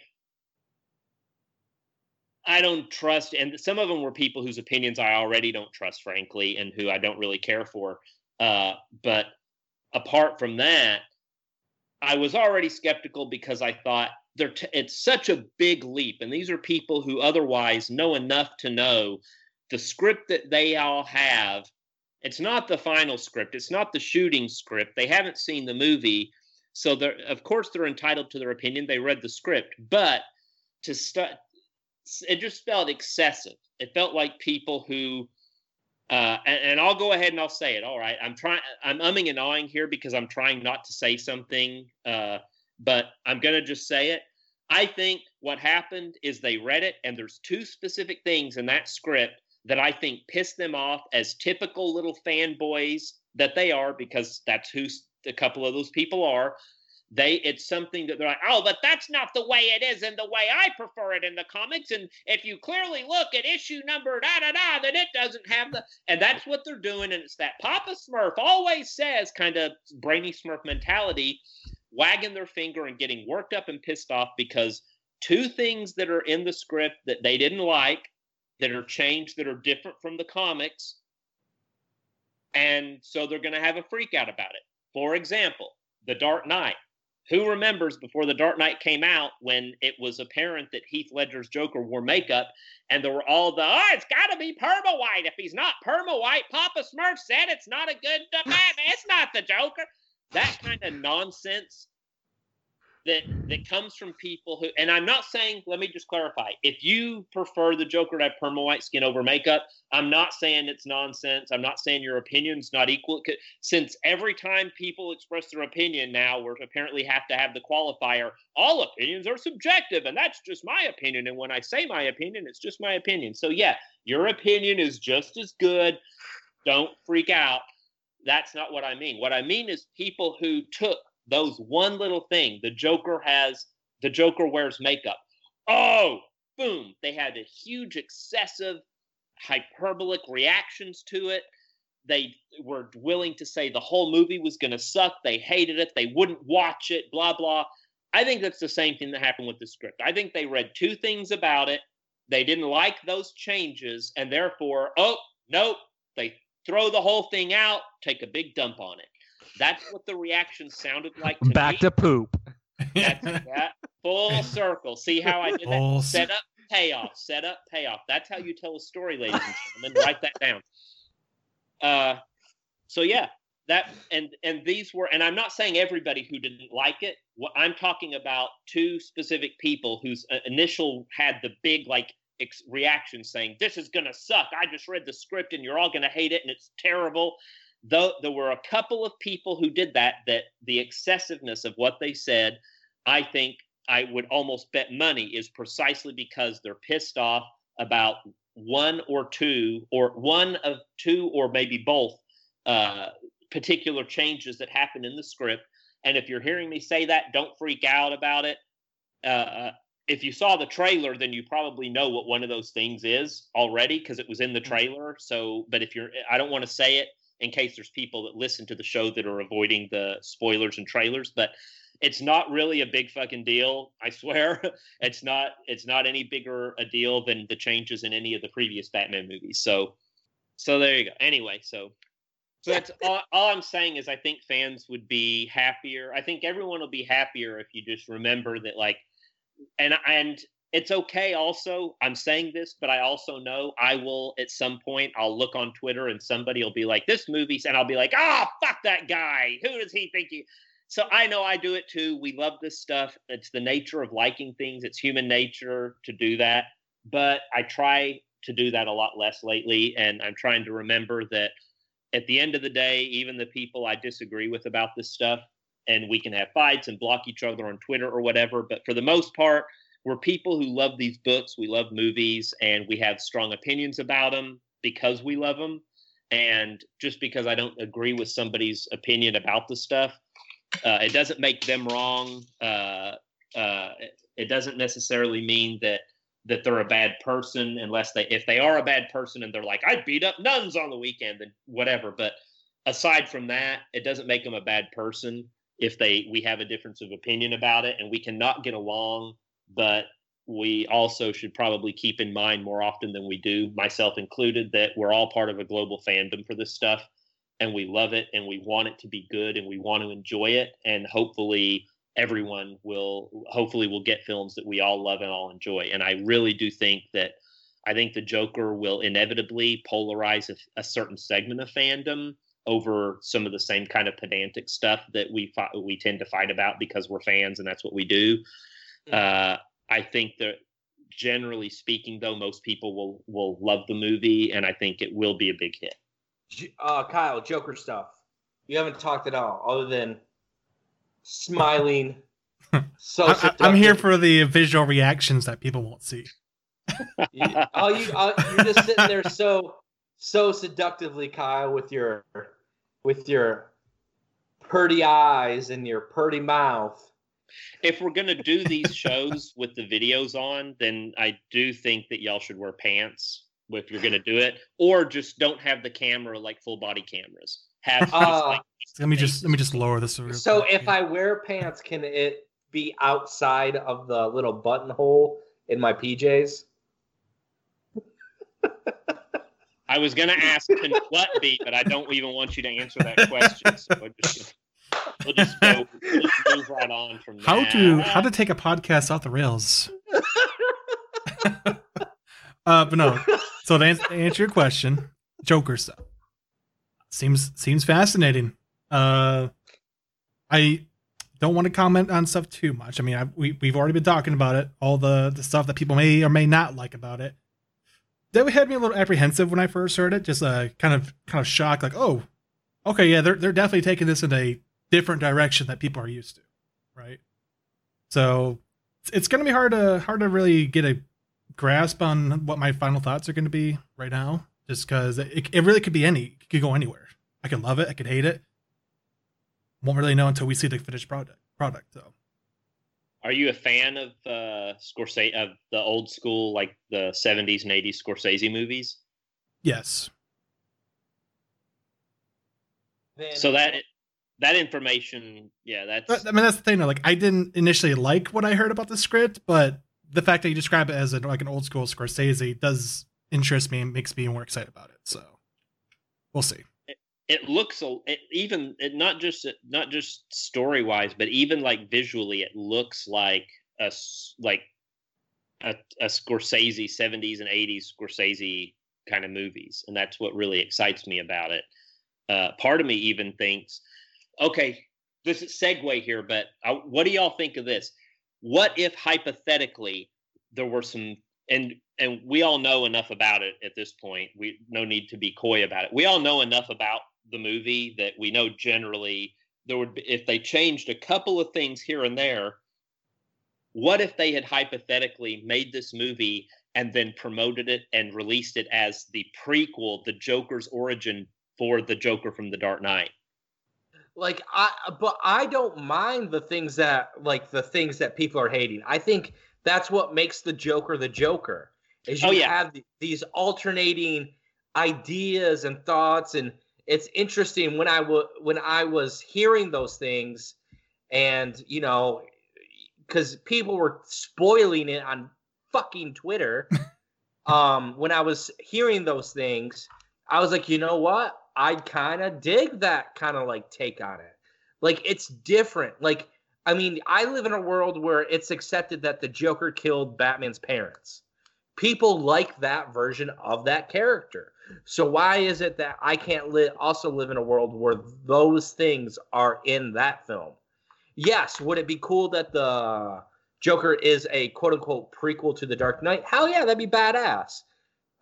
I don't trust. And some of them were people whose opinions I already don't trust, frankly, and who I don't really care for. Uh, but apart from that, I was already skeptical because I thought they're t- it's such a big leap. And these are people who otherwise know enough to know the script that they all have. It's not the final script. It's not the shooting script. They haven't seen the movie. So they're, of course, they're entitled to their opinion. They read the script. But to st- it just felt excessive. It felt like people who... Uh, and, and I'll go ahead and I'll say it. All right. I'm trying, I'm umming and ahhing here because I'm trying not to say something, uh, but I'm going to just say it. I think what happened is they read it, and there's two specific things in that script that I think pissed them off as typical little fanboys that they are, because that's who a couple of those people are. They, it's something that they're like, oh, but that's not the way it is and the way I prefer it in the comics. And if you clearly look at issue number da da da, then it doesn't have the, and that's what they're doing. And it's that Papa Smurf always says kind of brainy Smurf mentality, wagging their finger and getting worked up and pissed off because two things that are in the script that they didn't like, that are changed, that are different from the comics. And so they're going to have a freak out about it. For example, The Dark Knight. Who remembers before The Dark Knight came out when it was apparent that Heath Ledger's Joker wore makeup, and there were all the, oh, it's got to be perma-white. If he's not perma-white, Papa Smurf said it's not a good Batman. It's not the Joker. That kind of nonsense that that comes from people who, and I'm not saying, let me just clarify, if you prefer the Joker to have perma-white skin over makeup, I'm not saying it's nonsense. I'm not saying your opinion's not equal. Since every time people express their opinion now, we apparently have to have the qualifier, all opinions are subjective, and that's just my opinion. And when I say my opinion, it's just my opinion. So yeah, your opinion is just as good. Don't freak out. That's not what I mean. What I mean is people who took those one little thing, the Joker has, the Joker wears makeup. Oh, boom. They had a huge, excessive, hyperbolic reactions to it. They were willing to say the whole movie was going to suck. They hated it. They wouldn't watch it, blah, blah. I think that's the same thing that happened with the script. I think they read two things about it. They didn't like those changes, and therefore, oh, nope. They throw the whole thing out, take a big dump on it. That's what the reaction sounded like to Back me. to poop. That's that. Full circle. See how I did that? Set up, payoff. Set up, payoff. That's how you tell a story, ladies and gentlemen. Write that down. Uh, so, yeah. that and, and these were, and I'm not saying everybody who didn't like it. I'm talking about two specific people whose initial had the big, like, ex- reaction saying, this is going to suck. I just read the script and you're all going to hate it and it's terrible. Though there were a couple of people who did that, that the excessiveness of what they said, I think I would almost bet money is precisely because they're pissed off about one or two, or one of two, or maybe both uh, particular changes that happen in the script. And if you're hearing me say that, don't freak out about it. Uh, if you saw the trailer, then you probably know what one of those things is already because it was in the trailer. So, but if you're, I don't want to say it, in case there's people that listen to the show that are avoiding the spoilers and trailers, but it's not really a big fucking deal. I swear it's not, it's not any bigger a deal than the changes in any of the previous Batman movies. So, so there you go. Anyway, so, so that's all, all I'm saying is I think fans would be happier. I think everyone will be happier if you just remember that, like, and, and, it's okay also, I'm saying this, but I also know I will, at some point, I'll look on Twitter and somebody will be like, this movie, and I'll be like, ah, oh, fuck that guy. Who does he think he? So I know I do it too. We love this stuff. It's the nature of liking things. It's human nature to do that. but I try to do that a lot less lately. And I'm trying to remember that at the end of the day, even the people I disagree with about this stuff, and we can have fights and block each other on Twitter or whatever, but for the most part, we're people who love these books, we love movies, and we have strong opinions about them because we love them. And just because I don't agree with somebody's opinion about the stuff, uh, it doesn't make them wrong. Uh, uh, it doesn't necessarily mean that that they're a bad person, unless they, if they are a bad person and they're like, I beat up nuns on the weekend and whatever. But aside from that, it doesn't make them a bad person if they, we have a difference of opinion about it and we cannot get along. But we also should probably keep in mind more often than we do, myself included, that we're all part of a global fandom for this stuff, and we love it and we want it to be good and we want to enjoy it. And hopefully everyone will, hopefully we'll get films that we all love and all enjoy. And I really do think that, I think the Joker will inevitably polarize a, a certain segment of fandom over some of the same kind of pedantic stuff that we fi- we tend to fight about because we're fans and that's what we do. Uh, I think that generally speaking, though, most people will, will love the movie, and I think it will be a big hit. Uh, Kyle, Joker stuff. You haven't talked at all, other than smiling. So I, I'm here for the visual reactions that people won't see. you, all you, all, you're just sitting there so so seductively, Kyle, with your with your purty eyes and your purty mouth. If we're going to do these shows with the videos on, then I do think that y'all should wear pants if you're going to do it, or just don't have the camera, like full body cameras. Have uh, like, let me just let me just lower this. So quick. If I wear pants, can it be outside of the little buttonhole in my P Js? I was going to ask can what be, but I don't even want you to answer that question. So I'm just gonna... We'll just go we'll just move right on from there. How to how to take a podcast off the rails. uh, but no. So to answer, to answer your question, Joker stuff seems seems fascinating. Uh, I don't want to comment on stuff too much. I mean, I, we we've already been talking about it. All the, the stuff that people may or may not like about it. That had me a little apprehensive when I first heard it. Just uh, kind of kind of shocked. Like, oh, okay, yeah, they're they're definitely taking this in a different direction that people are used to, right? So it's going to be hard to hard to really get a grasp on what my final thoughts are going to be right now, just because it, it really could be any, it could go anywhere. I could love it, I could hate it. Won't really know until we see the finished product. Product, though. Are you a fan of uh, Scorsese, of the old school, like the seventies and eighties Scorsese movies? Yes. Then- so that. That information, yeah, that's... I mean, that's the thing, though. Like, I didn't initially like what I heard about the script, but the fact that you describe it as a, like an old-school Scorsese does interest me and makes me more excited about it, so we'll see. It, it looks, it, even, it, not just not just story-wise, but even, like, visually, it looks like a, like a, a Scorsese, seventies and eighties Scorsese kind of movies, and that's what really excites me about it. Uh, part of me even thinks... Okay, this is a segue here, but I, what do y'all think of this? What if hypothetically there were some, and and we all know enough about it at this point. We no need to be coy about it. We all know enough about the movie that we know generally there would be, if they changed a couple of things here and there. What if they had hypothetically made this movie and then promoted it and released it as the prequel, the Joker's origin for the Joker from The Dark Knight? Like I, but I don't mind the things that, like the things that people are hating. I think that's what makes the Joker the Joker. Is you oh, yeah. have th- these alternating ideas and thoughts, and it's interesting when I w- when I was hearing those things, and you know, because people were spoiling it on fucking Twitter. um, when I was hearing those things, I was like, you know what? I kind of dig that kind of like take on it. Like it's different. Like, I mean, I live in a world where it's accepted that the Joker killed Batman's parents. People like that version of that character. So why is it that I can't li- also live in a world where those things are in that film? Yes. Would it be cool that the Joker is a quote-unquote prequel to The Dark Knight. Hell yeah, that'd be badass.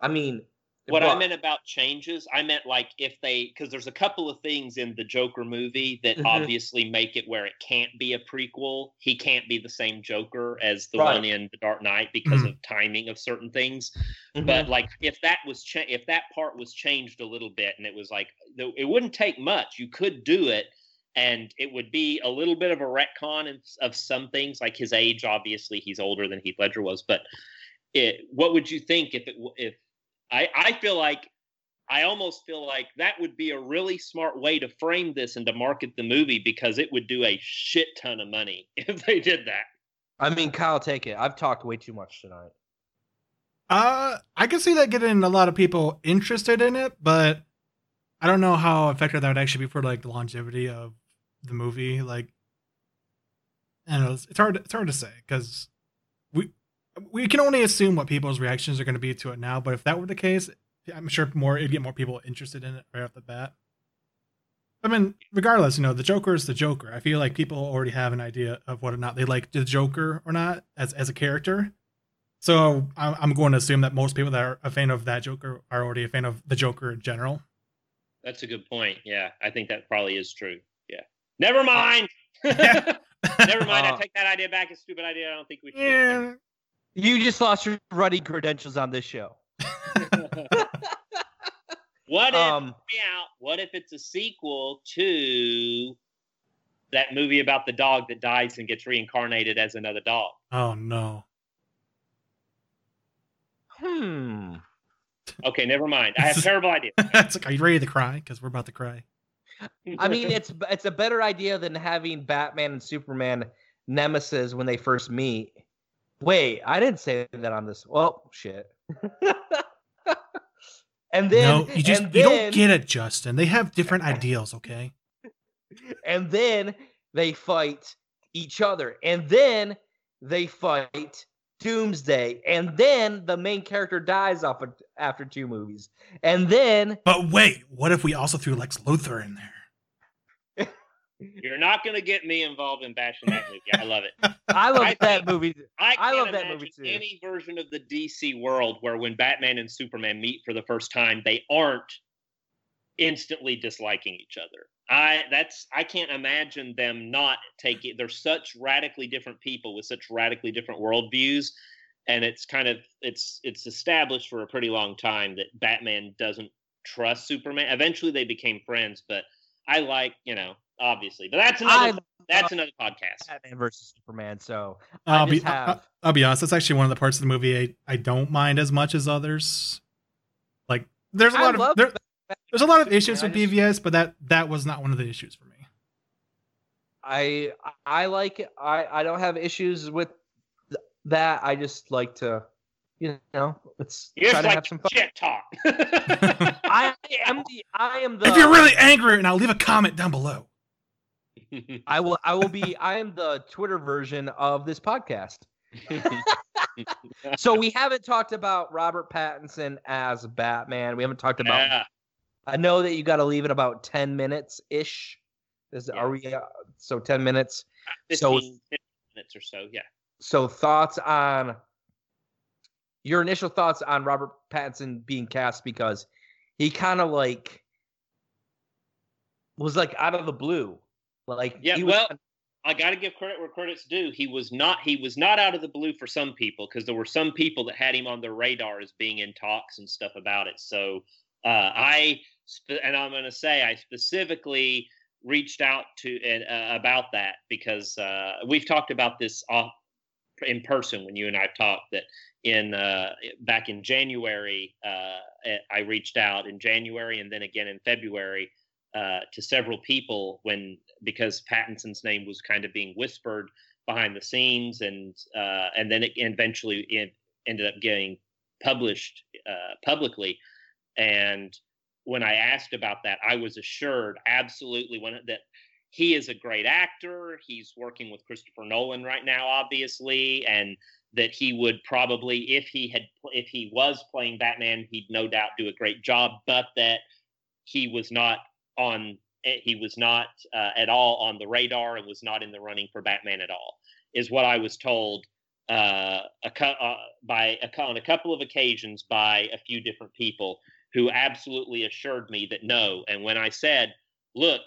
I mean... What I meant about changes, I meant like if they... Because there's a couple of things in the Joker movie that mm-hmm. obviously make it where it can't be a prequel. He can't be the same Joker as the right. one in The Dark Knight because mm-hmm. of timing of certain things. Mm-hmm. But like if that was cha- if that part was changed a little bit and it was like... It wouldn't take much. You could do it. And it would be a little bit of a retcon of some things, like his age. Obviously, he's older than Heath Ledger was. But it, what would you think if it, if I, I feel like I almost feel like that would be a really smart way to frame this and to market the movie, because it would do a shit ton of money if they did that. I mean, Kyle, take it. I've talked way too much tonight. Uh, I can see that getting a lot of people interested in it, but I don't know how effective that would actually be for like the longevity of the movie. Like, I don't know, it's hard. It's hard to say, because we we can only assume what people's reactions are going to be to it now. But if that were the case, I'm sure more it'd get more people interested in it right off the bat. I mean, regardless, you know, the Joker is the Joker. I feel like people already have an idea of whether or not they like the Joker or not as as a character. So I'm going to assume that most people that are a fan of that Joker are already a fan of the Joker in general. That's a good point. Yeah, I think that probably is true. Never mind. Yeah. Never mind. Uh, I take that idea back. It's a stupid idea. I don't think we should. Yeah. You just lost your running credentials on this show. What if um, yeah, what if it's a sequel to that movie about the dog that dies and gets reincarnated as another dog? Oh, no. Hmm. Okay, never mind. I have a terrible idea. It's like, are you ready to cry? Because we're about to cry. I mean, it's it's a better idea than having Batman and Superman nemesis when they first meet. Wait, I didn't say that on this. Well, shit. And then no, you just and then, you don't get it, Justin. They have different ideals, okay? And then they fight each other, and then they fight Doomsday, and then the main character dies off of, after two movies, and then. But wait, what if we also threw Lex Luthor in there? You're not gonna get me involved in bashing that movie. I love it. I love I that think, movie. I, I love that movie too. Any version of the D C world where when Batman and Superman meet for the first time, they aren't instantly disliking each other. I that's I can't imagine them not taking. They're such radically different people with such radically different worldviews, and it's kind of it's it's established for a pretty long time that Batman doesn't trust Superman. Eventually, they became friends, but I like you know obviously, but that's another I, that's uh, another podcast. Batman versus Superman. So I'll be have... I'll, I'll be honest. That's actually one of the parts of the movie I, I don't mind as much as others. Like there's a lot I of there, There's a lot of issues with B V S, but that, that was not one of the issues for me. I I like it. I, I don't have issues with th- that. I just like to, you know, let's try to like have some fun. Shit talk. I am the I am the. If you're really angry right now, leave a comment down below. I will. I will be. I am the Twitter version of this podcast. So we haven't talked about Robert Pattinson as Batman. We haven't talked about. Nah. I know that you got to leave in about ten minutes ish. Is yeah. Are we uh, so ten minutes? fifteen, so fifteen minutes or so, yeah. So thoughts on your initial thoughts on Robert Pattinson being cast, because he kind of like was like out of the blue, like yeah. He was, well, I got to give credit where credit's due. He was not he was not out of the blue for some people, because there were some people that had him on their radar as being in talks and stuff about it. So. Uh, I and I'm going to say I specifically reached out to uh, about that, because uh, we've talked about this off in person when you and I talked. That in uh, back in January, uh, I reached out in January and then again in February uh, to several people when because Pattinson's name was kind of being whispered behind the scenes, and uh, and then it eventually it ended up getting published uh, publicly. And when I asked about that, I was assured absolutely when, that he is a great actor. He's working with Christopher Nolan right now, obviously, and that he would probably, if he had, if he was playing Batman, he'd no doubt do a great job. But that he was not on, he was not uh, at all on the radar and was not in the running for Batman at all. is what I was told uh, a cu- uh, by a, on a couple of occasions by a few different people who absolutely assured me that no. And when I said, look,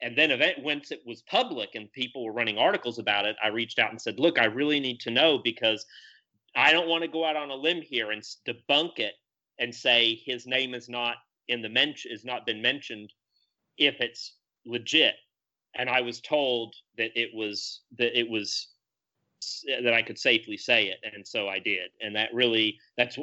and then event, once it was public and people were running articles about it, I reached out and said, look, I really need to know because I don't want to go out on a limb here and debunk it and say his name is not in the mention, is not been mentioned if it's legit. And I was told that it was, that it was, that I could safely say it. And so I did. And that really, that's,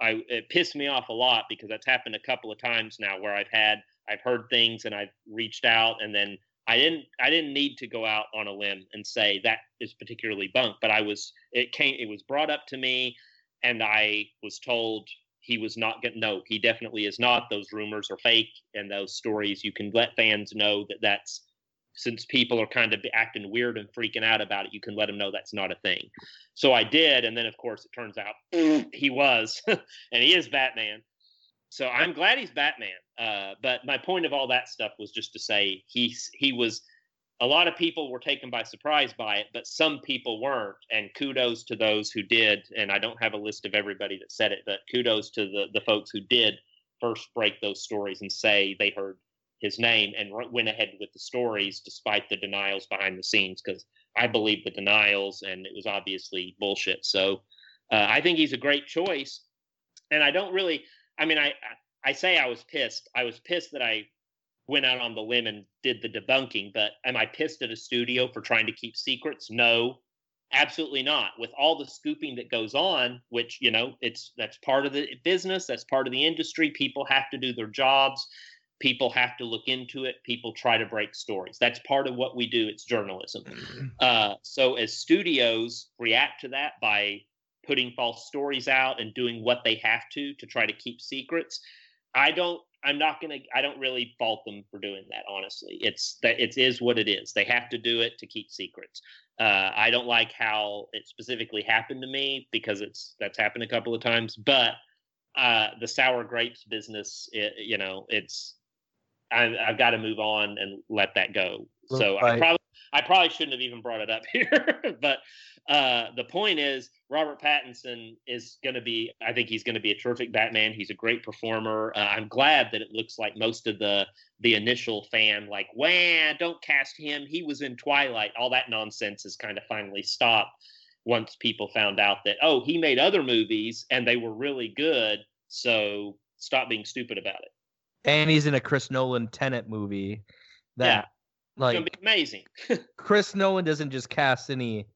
I, it pissed me off a lot because that's happened a couple of times now where I've had, I've heard things and I've reached out and then I didn't, I didn't need to go out on a limb and say that is particularly bunk, but I was, it came, it was brought up to me and I was told he was not going to, no, he definitely is not. Those rumors are fake and those stories, you can let fans know that that's, since people are kind of acting weird and freaking out about it, you can let them know that's not a thing. So I did. And then, of course, it turns out he was, and he is Batman. So I'm glad he's Batman. Uh, but my point of all that stuff was just to say he, he was, a lot of people were taken by surprise by it, but some people weren't. And kudos to those who did. And I don't have a list of everybody that said it, but kudos to the, the folks who did first break those stories and say they heard his name and went ahead with the stories despite the denials behind the scenes, because I believe the denials and it was obviously bullshit. So uh, I think he's a great choice. And I don't really, I mean, I, I say I was pissed. I was pissed that I went out on the limb and did the debunking, but am I pissed at a studio for trying to keep secrets? No, absolutely not. With all the scooping that goes on, which, you know, it's, that's part of the business. That's part of the industry. People have to do their jobs. People have to look into it. People try to break stories. That's part of what we do. It's journalism. Uh, so as studios react to that by putting false stories out and doing what they have to to try to keep secrets, I don't, I'm not going to, I don't really fault them for doing that, honestly. It's that it is what it is. They have to do it to keep secrets. Uh, I don't like how it specifically happened to me because it's, that's happened a couple of times, but uh, the sour grapes business, it, you know, it's, I, I've got to move on and let that go. So right. I probably I probably shouldn't have even brought it up here. But uh, the point is, Robert Pattinson is going to be, I think he's going to be a terrific Batman. He's a great performer. Uh, I'm glad that it looks like most of the the initial fan, like, wah, don't cast him. He was in Twilight. All that nonsense has kind of finally stopped once people found out that, oh, he made other movies and they were really good. So stop being stupid about it. And he's in a Chris Nolan Tenet movie. That, yeah, like, it's gonna be amazing. Chris Nolan doesn't just cast any,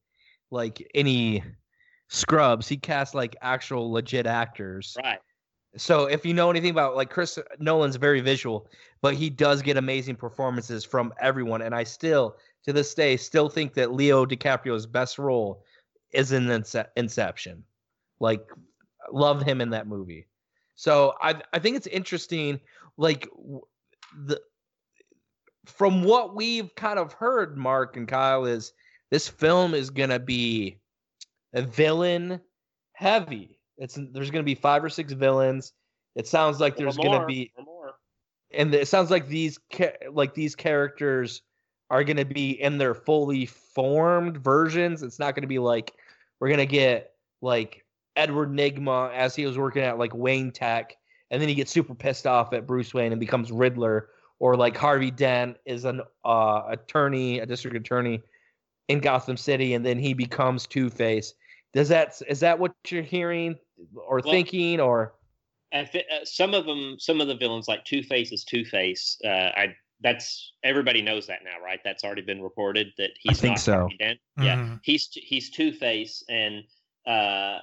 like, any scrubs. He casts, like, actual legit actors. Right. So if you know anything about, like, Chris Nolan's very visual, but he does get amazing performances from everyone. And I still, to this day, still think that Leo DiCaprio's best role is in Ince- Inception. Like, love him in that movie. So I I think it's interesting. Like the from what we've kind of heard, Mark and Kyle, is this film is gonna be a villain heavy. It's there's gonna be five or six villains. It sounds like there's more, gonna be more, and it sounds like these like these characters are gonna be in their fully formed versions. It's not gonna be like we're gonna get like Edward Nygma as he was working at like Wayne Tech. And then he gets super pissed off at Bruce Wayne and becomes Riddler, or like Harvey Dent is an uh, attorney, a district attorney in Gotham City, and then he becomes Two-Face. Does that is that what you're hearing or well, thinking or? If it, uh, some of them, some of the villains like Two-Face is Two-Face. Uh, I that's everybody knows that now, right? That's already been reported that he's I think not so. Harvey Dent. Mm-hmm. Yeah, he's he's Two-Face, and uh,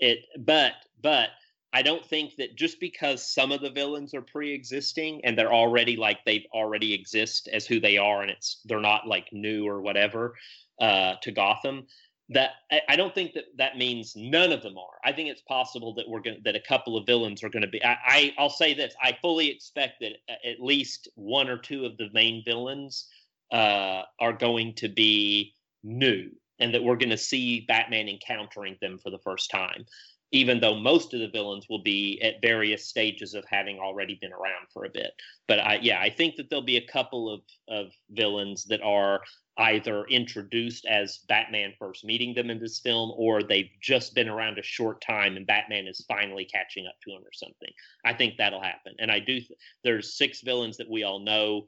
it. But but. I don't think that just because some of the villains are pre-existing and they're already like they've already exist as who they are and it's they're not like new or whatever uh, to Gotham, that I, I don't think that that means none of them are. I think it's possible that we're going that a couple of villains are going to be. I, I I'll say this: I fully expect that at least one or two of the main villains uh, are going to be new, and that we're going to see Batman encountering them for the first time. even though most of the villains will be at various stages of having already been around for a bit. But I, yeah, I think that there'll be a couple of, of villains that are either introduced as Batman first meeting them in this film, or they've just been around a short time and Batman is finally catching up to him or something. I think that'll happen. And I do, th- there's six villains that we all know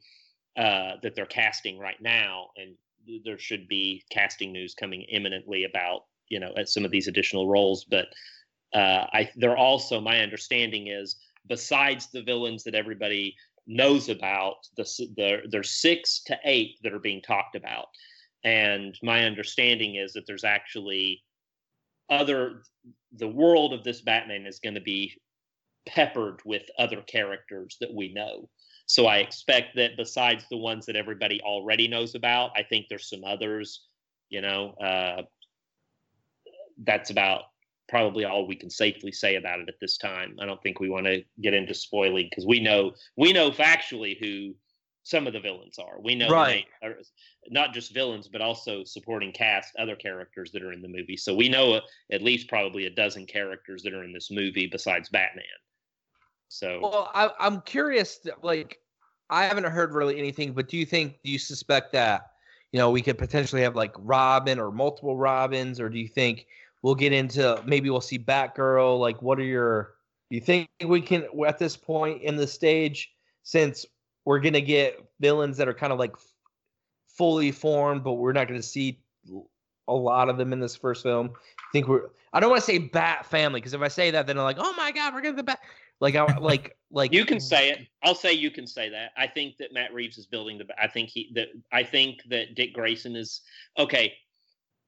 uh, that they're casting right now. And there should be casting news coming imminently about, you know, at some of these additional roles. But uh, I, they're also, my understanding is, besides the villains that everybody knows about, the, the, there's six to eight that are being talked about. And my understanding is that there's actually other, the world of this Batman is going to be peppered with other characters that we know. So I expect that besides the ones that everybody already knows about, I think there's some others, you know, uh, that's about probably all we can safely say about it at this time. I don't think we want to get into spoiling because we know we know factually who some of the villains are. We know right. They are not just villains, but also supporting cast, other characters that are in the movie. So we know a, at least probably a dozen characters that are in this movie besides Batman. So well, I, I'm curious. Like, I haven't heard really anything, but do you think do you suspect that you know we could potentially have like Robin or multiple Robins, or do you think? We'll get into maybe we'll see Batgirl. Like, what are your? Do you think we can at this point in the stage, since we're gonna get villains that are kind of like fully formed, but we're not gonna see a lot of them in this first film? I think we're. I don't want to say Bat Family because if I say that, then I'm like, oh my god, we're gonna get Bat. Like, I like like. You can say it. I'll say you can say that. I think that Matt Reeves is building the. I think he that. I think that Dick Grayson is okay.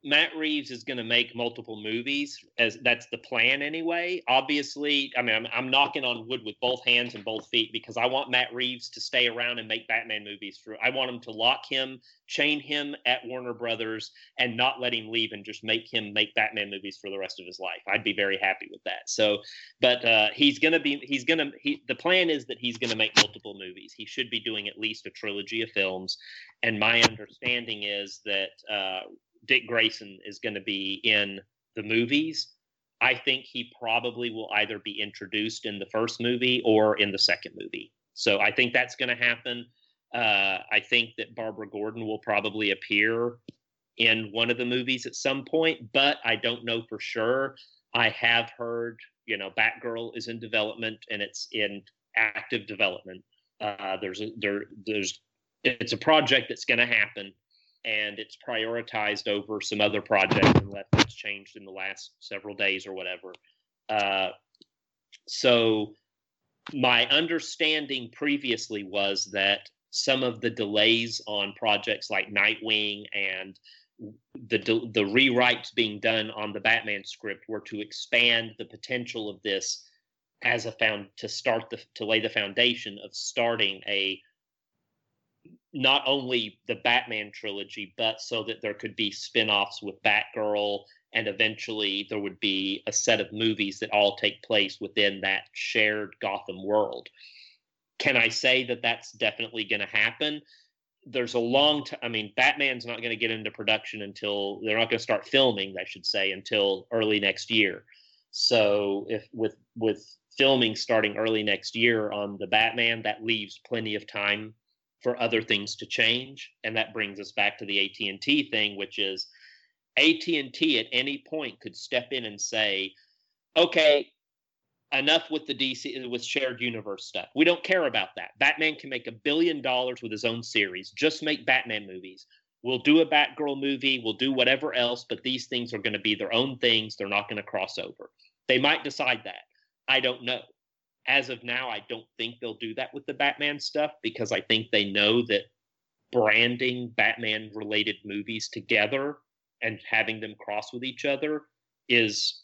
Matt Reeves is going to make multiple movies, as that's the plan anyway. Obviously, I mean, I'm, I'm knocking on wood with both hands and both feet because I want Matt Reeves to stay around and make Batman movies. For, I want him to lock him, chain him at Warner Brothers, and not let him leave and just make him make Batman movies for the rest of his life. I'd be very happy with that. So, but uh, he's going to be, he's going to, he, the plan is that he's going to make multiple movies. He should be doing at least a trilogy of films. And my understanding is that, uh, Dick Grayson is going to be in the movies. I think he probably will either be introduced in the first movie or in the second movie. So I think that's going to happen. Uh, I think that Barbara Gordon will probably appear in one of the movies at some point, but I don't know for sure. I have heard, you know, Batgirl is in development and it's in active development. Uh, there's a, there, there's, it's a project that's going to happen. And it's prioritized over some other project unless it's changed in the last several days or whatever. Uh, so my understanding previously was that some of the delays on projects like Nightwing and the the rewrites being done on the Batman script were to expand the potential of this as a found to start the to lay the foundation of starting a. Not only the Batman trilogy, but so that there could be spin-offs with Batgirl, and eventually there would be a set of movies that all take place within that shared Gotham world. Can I say that that's definitely going to happen? There's a long time. I mean, Batman's not going to get into production until they're not going to start filming, I should say, until early next year. So if with with filming starting early next year on the Batman, that leaves plenty of time for other things to change. And that brings us back to the A T and T thing, which is A T and T at any point could step in and say, okay, enough with the D C, with shared universe stuff. We don't care about that. Batman can make a billion dollars with his own series. Just make Batman movies. We'll do a Batgirl movie. We'll do whatever else, but these things are going to be their own things. They're not going to cross over. They might decide that. I don't know. As of now, I don't think they'll do that with the Batman stuff because I think they know that branding Batman-related movies together and having them cross with each other is,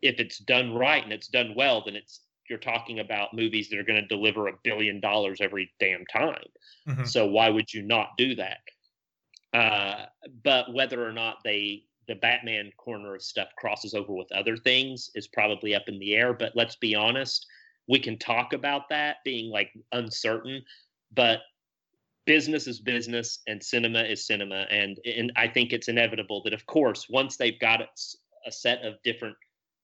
if it's done right and it's done well, then it's you're talking about movies that are going to deliver a billion dollars every damn time. Mm-hmm. So why would you not do that? Uh, but whether or not they the Batman corner of stuff crosses over with other things is probably up in the air. But let's be honest. We can talk about that being like uncertain, but business is business and cinema is cinema. And, and I think it's inevitable that, of course, once they've got a set of different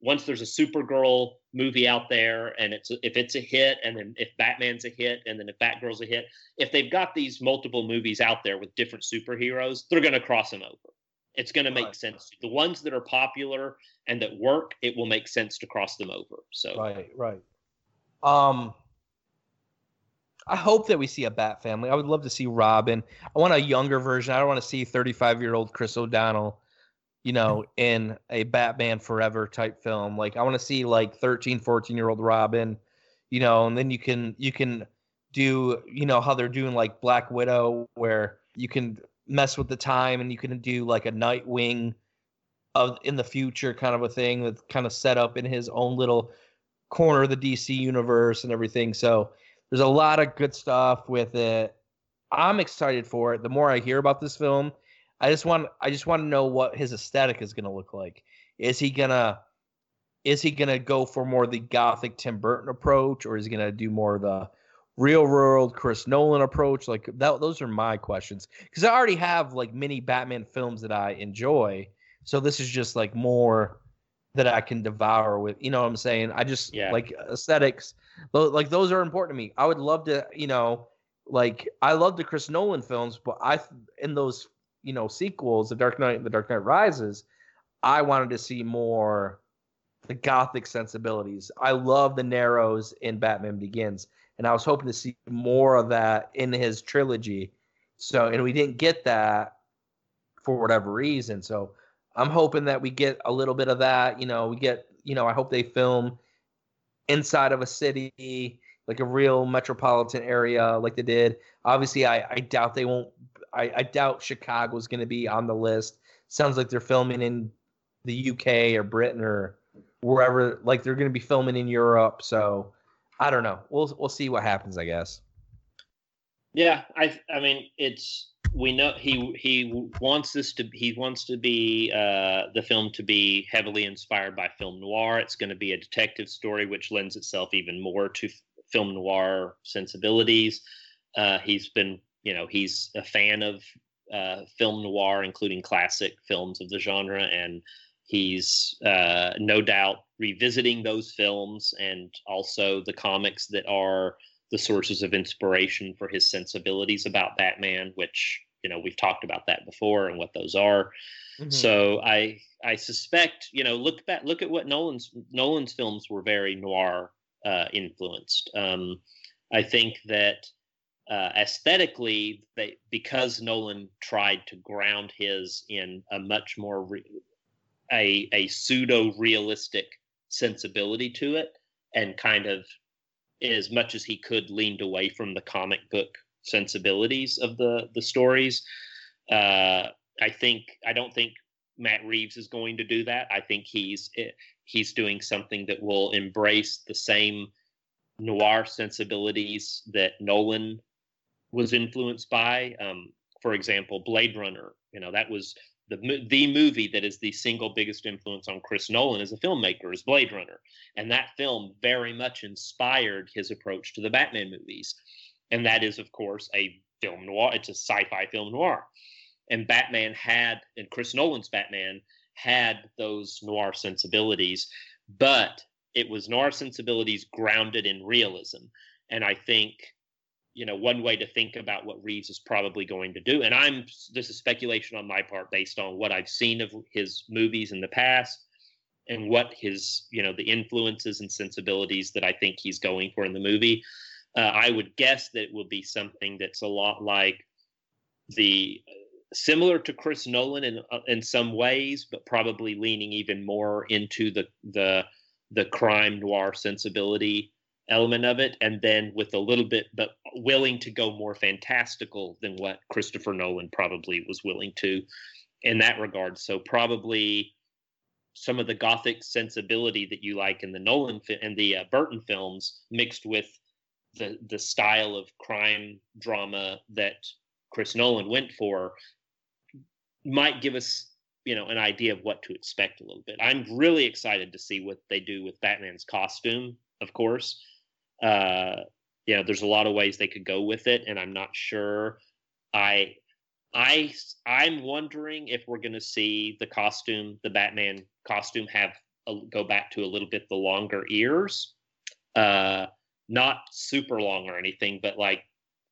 once there's a Supergirl movie out there, and it's if it's a hit, and then if Batman's a hit, and then if Batgirl's a hit, if they've got these multiple movies out there with different superheroes, they're going to cross them over. It's going to make right. sense. The ones that are popular and that work, it will make sense to cross them over. So right, right. Um, I hope that we see a Bat family. I would love to see Robin. I want a younger version. I don't want to see thirty-five-year-old Chris O'Donnell, you know, in a Batman Forever type film. Like, I want to see like thirteen, fourteen-year-old Robin, you know, and then you can you can do, you know, how they're doing like Black Widow, where you can mess with the time and you can do like a Nightwing of in the future kind of a thing that's kind of set up in his own little corner of the D C universe and everything. So there's a lot of good stuff with it. I'm excited for it. The more I hear about this film, I just want I just want to know what his aesthetic is going to look like. Is he gonna is he gonna go for more the gothic Tim Burton approach, or is he gonna do more of the real world Chris Nolan approach? Like that, those are my questions, because I already have like many Batman films that I enjoy. So this is just like more that I can devour with, you know what I'm saying? I just yeah. like aesthetics, like those are important to me. I would love to, you know, like I love the Chris Nolan films, but I, in those, you know, sequels, The Dark Knight and The Dark Knight Rises, I wanted to see more the gothic sensibilities. I love the Narrows in Batman Begins. And I was hoping to see more of that in his trilogy. So, and we didn't get that for whatever reason. So I'm hoping that we get a little bit of that. You know, we get, you know, I hope they film inside of a city, like a real metropolitan area like they did. Obviously, I, I doubt they won't. I, I doubt Chicago's going to be on the list. Sounds like they're filming in the U K or Britain or wherever. Like they're going to be filming in Europe. So I don't know. We'll we'll see what happens, I guess. Yeah, I I mean, it's we know he he wants this to he wants to be uh, the film to be heavily inspired by film noir. It's going to be a detective story, which lends itself even more to f- film noir sensibilities. Uh, he's been, you know, he's a fan of uh, film noir, including classic films of the genre, and he's uh, no doubt revisiting those films and also the comics that are the sources of inspiration for his sensibilities about Batman, which, you know, we've talked about that before and what those are. Mm-hmm. So I I suspect, you know, look back, look at what Nolan's Nolan's films were very noir uh, influenced. Um, I think that uh, aesthetically, they, because Nolan tried to ground his in a much more re- A, a pseudo-realistic sensibility to it, and kind of as much as he could leaned away from the comic book sensibilities of the the stories. Uh, I think I don't think Matt Reeves is going to do that. I think he's he's doing something that will embrace the same noir sensibilities that Nolan was influenced by. Um, for example, Blade Runner. You know, that was The, the movie that is the single biggest influence on Chris Nolan as a filmmaker is Blade Runner. And that film very much inspired his approach to the Batman movies. And that is, of course, a film noir. It's a sci-fi film noir. And Batman had, and Chris Nolan's Batman had those noir sensibilities, but it was noir sensibilities grounded in realism. And I think, you know, one way to think about what Reeves is probably going to do, and I'm this is speculation on my part based on what I've seen of his movies in the past and what his, you know, the influences and sensibilities that I think he's going for in the movie. Uh, I would guess that it will be something that's a lot like the similar to Chris Nolan in in some ways, but probably leaning even more into the the the crime noir sensibility element of it, and then with a little bit, but willing to go more fantastical than what Christopher Nolan probably was willing to in that regard. So probably some of the gothic sensibility that you like in the Nolan and the uh, Burton films mixed with the the style of crime drama that Chris Nolan went for might give us, you know, an idea of what to expect a little bit. I'm really excited to see what they do with Batman's costume, of course. Uh, you know, there's a lot of ways they could go with it, and I'm not sure. I, I, I'm wondering if we're going to see the costume, the Batman costume, have go back to a little bit the longer ears. Uh, not super long or anything, but like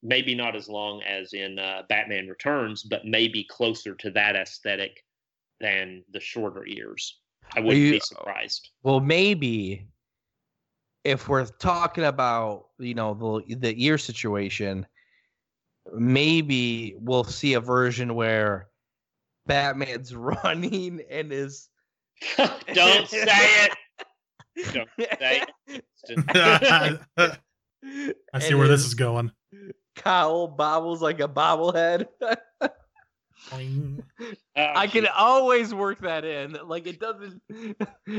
maybe not as long as in uh, Batman Returns, but maybe closer to that aesthetic than the shorter ears. I wouldn't you, be surprised. Well, maybe if we're talking about, you know, the, the ear situation, maybe we'll see a version where Batman's running and is... Don't say it! Don't say it. I see and where this is going. Kyle bobbles like a bobblehead. I can always work that in. Like, it doesn't.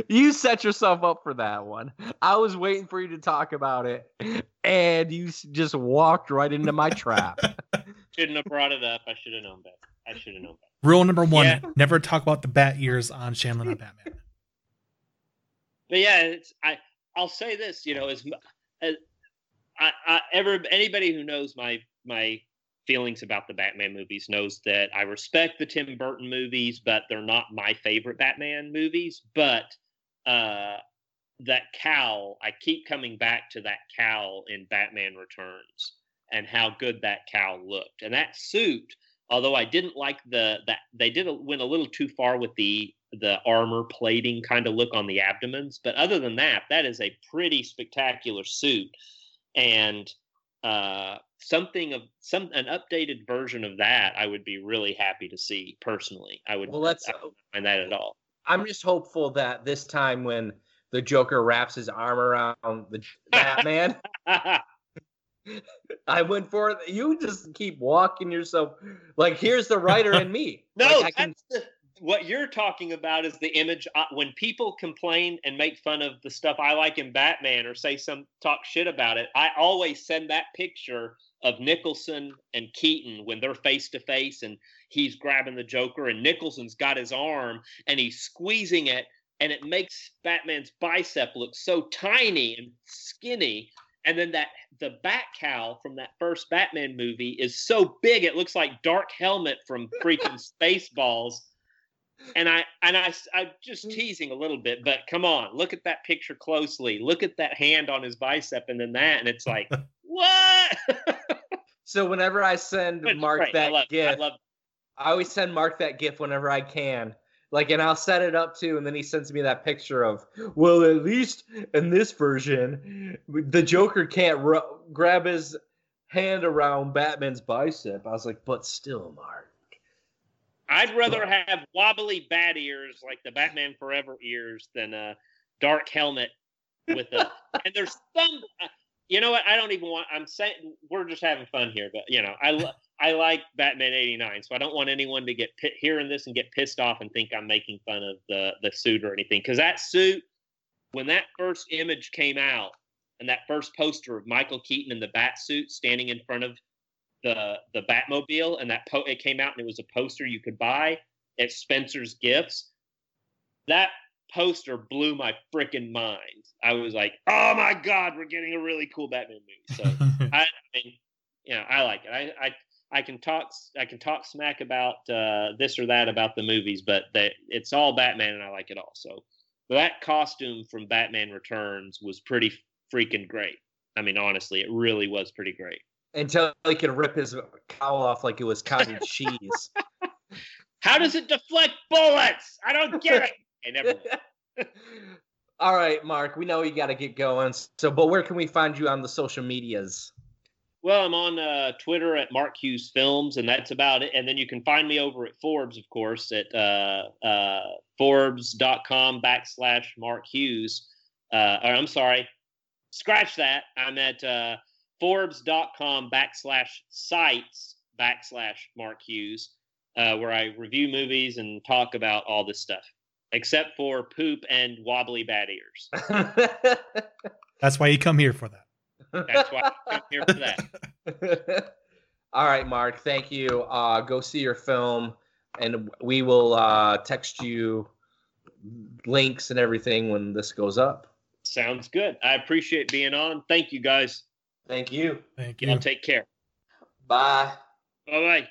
You set yourself up for that one. I was waiting for you to talk about it, and you just walked right into my trap. Shouldn't have brought it up. I should have known better. I should have known better. Rule number one: yeah. Never talk about the bat ears on Shamlin on Batman. But yeah, it's, I I'll say this. You know, as, as I, I ever anybody who knows my my. feelings about the Batman movies knows that I respect the Tim Burton movies, but they're not my favorite Batman movies. But uh, that cowl, I keep coming back to that cowl in Batman Returns and how good that cowl looked. And that suit, although I didn't like the, that they did a, went a little too far with the, the armor plating kind of look on the abdomens. But other than that, that is a pretty spectacular suit. And uh, something of some an updated version of that I would be really happy to see personally. I would well, let's, I wouldn't mind that at all. I'm just hopeful that this time when the Joker wraps his arm around the Batman, I went for it. You just keep walking yourself like here's the writer in me. No, like, I can... that's the, what you're talking about is the image I, when people complain and make fun of the stuff I like in Batman or say some talk shit about it. I always send that picture of Nicholson and Keaton when they're face-to-face and he's grabbing the Joker and Nicholson's got his arm and he's squeezing it and it makes Batman's bicep look so tiny and skinny. And then that the bat cowl from that first Batman movie is so big it looks like Dark Helmet from freaking Spaceballs. And I and I I'm just teasing a little bit, but come on, look at that picture closely. Look at that hand on his bicep, and then that, and it's like, what? So whenever I send it's Mark great. that I love, gif, I, love I always send Mark that gif whenever I can. Like, and I'll set it up too, and then he sends me that picture of, well, at least in this version, the Joker can't ru- grab his hand around Batman's bicep. I was like, but still, Mark. I'd rather have wobbly bat ears like the Batman Forever ears than a Dark Helmet with a. And there's some, you know what? I don't even want. I'm saying we're just having fun here, but you know, I lo- I like Batman eighty-nine, so I don't want anyone to get pit- hearing this and get pissed off and think I'm making fun of the the suit or anything. Because that suit, when that first image came out and that first poster of Michael Keaton in the bat suit standing in front of the the Batmobile, and that po- it came out and it was a poster you could buy at Spencer's Gifts. That poster blew my freaking mind. I was like, oh my God, we're getting a really cool Batman movie. So I, I mean, you know, I like it. I, I I can talk I can talk smack about uh, this or that about the movies, but that it's all Batman and I like it all. So that costume from Batman Returns was pretty freaking great. I mean, honestly, it really was pretty great. Until he could rip his cowl off like it was cottage cheese. How does it deflect bullets? I don't get it. I never will. All right, Mark, we know you got to get going. So, but where can we find you on the social medias? Well, I'm on uh, Twitter at Mark Hughes Films, and that's about it. And then you can find me over at Forbes, of course, at uh, uh, Forbes.com backslash Mark Hughes. Uh, or I'm sorry. Scratch that. I'm at... Uh, Forbes.com backslash sites backslash Mark Hughes, uh, where I review movies and talk about all this stuff, except for poop and wobbly bat ears. That's why you come here for that. That's why I come here for that. All right, Mark, thank you. Uh, go see your film, and we will uh, text you links and everything when this goes up. Sounds good. I appreciate being on. Thank you, guys. Thank you. Thank you. Y'all take care. Bye. Bye-bye.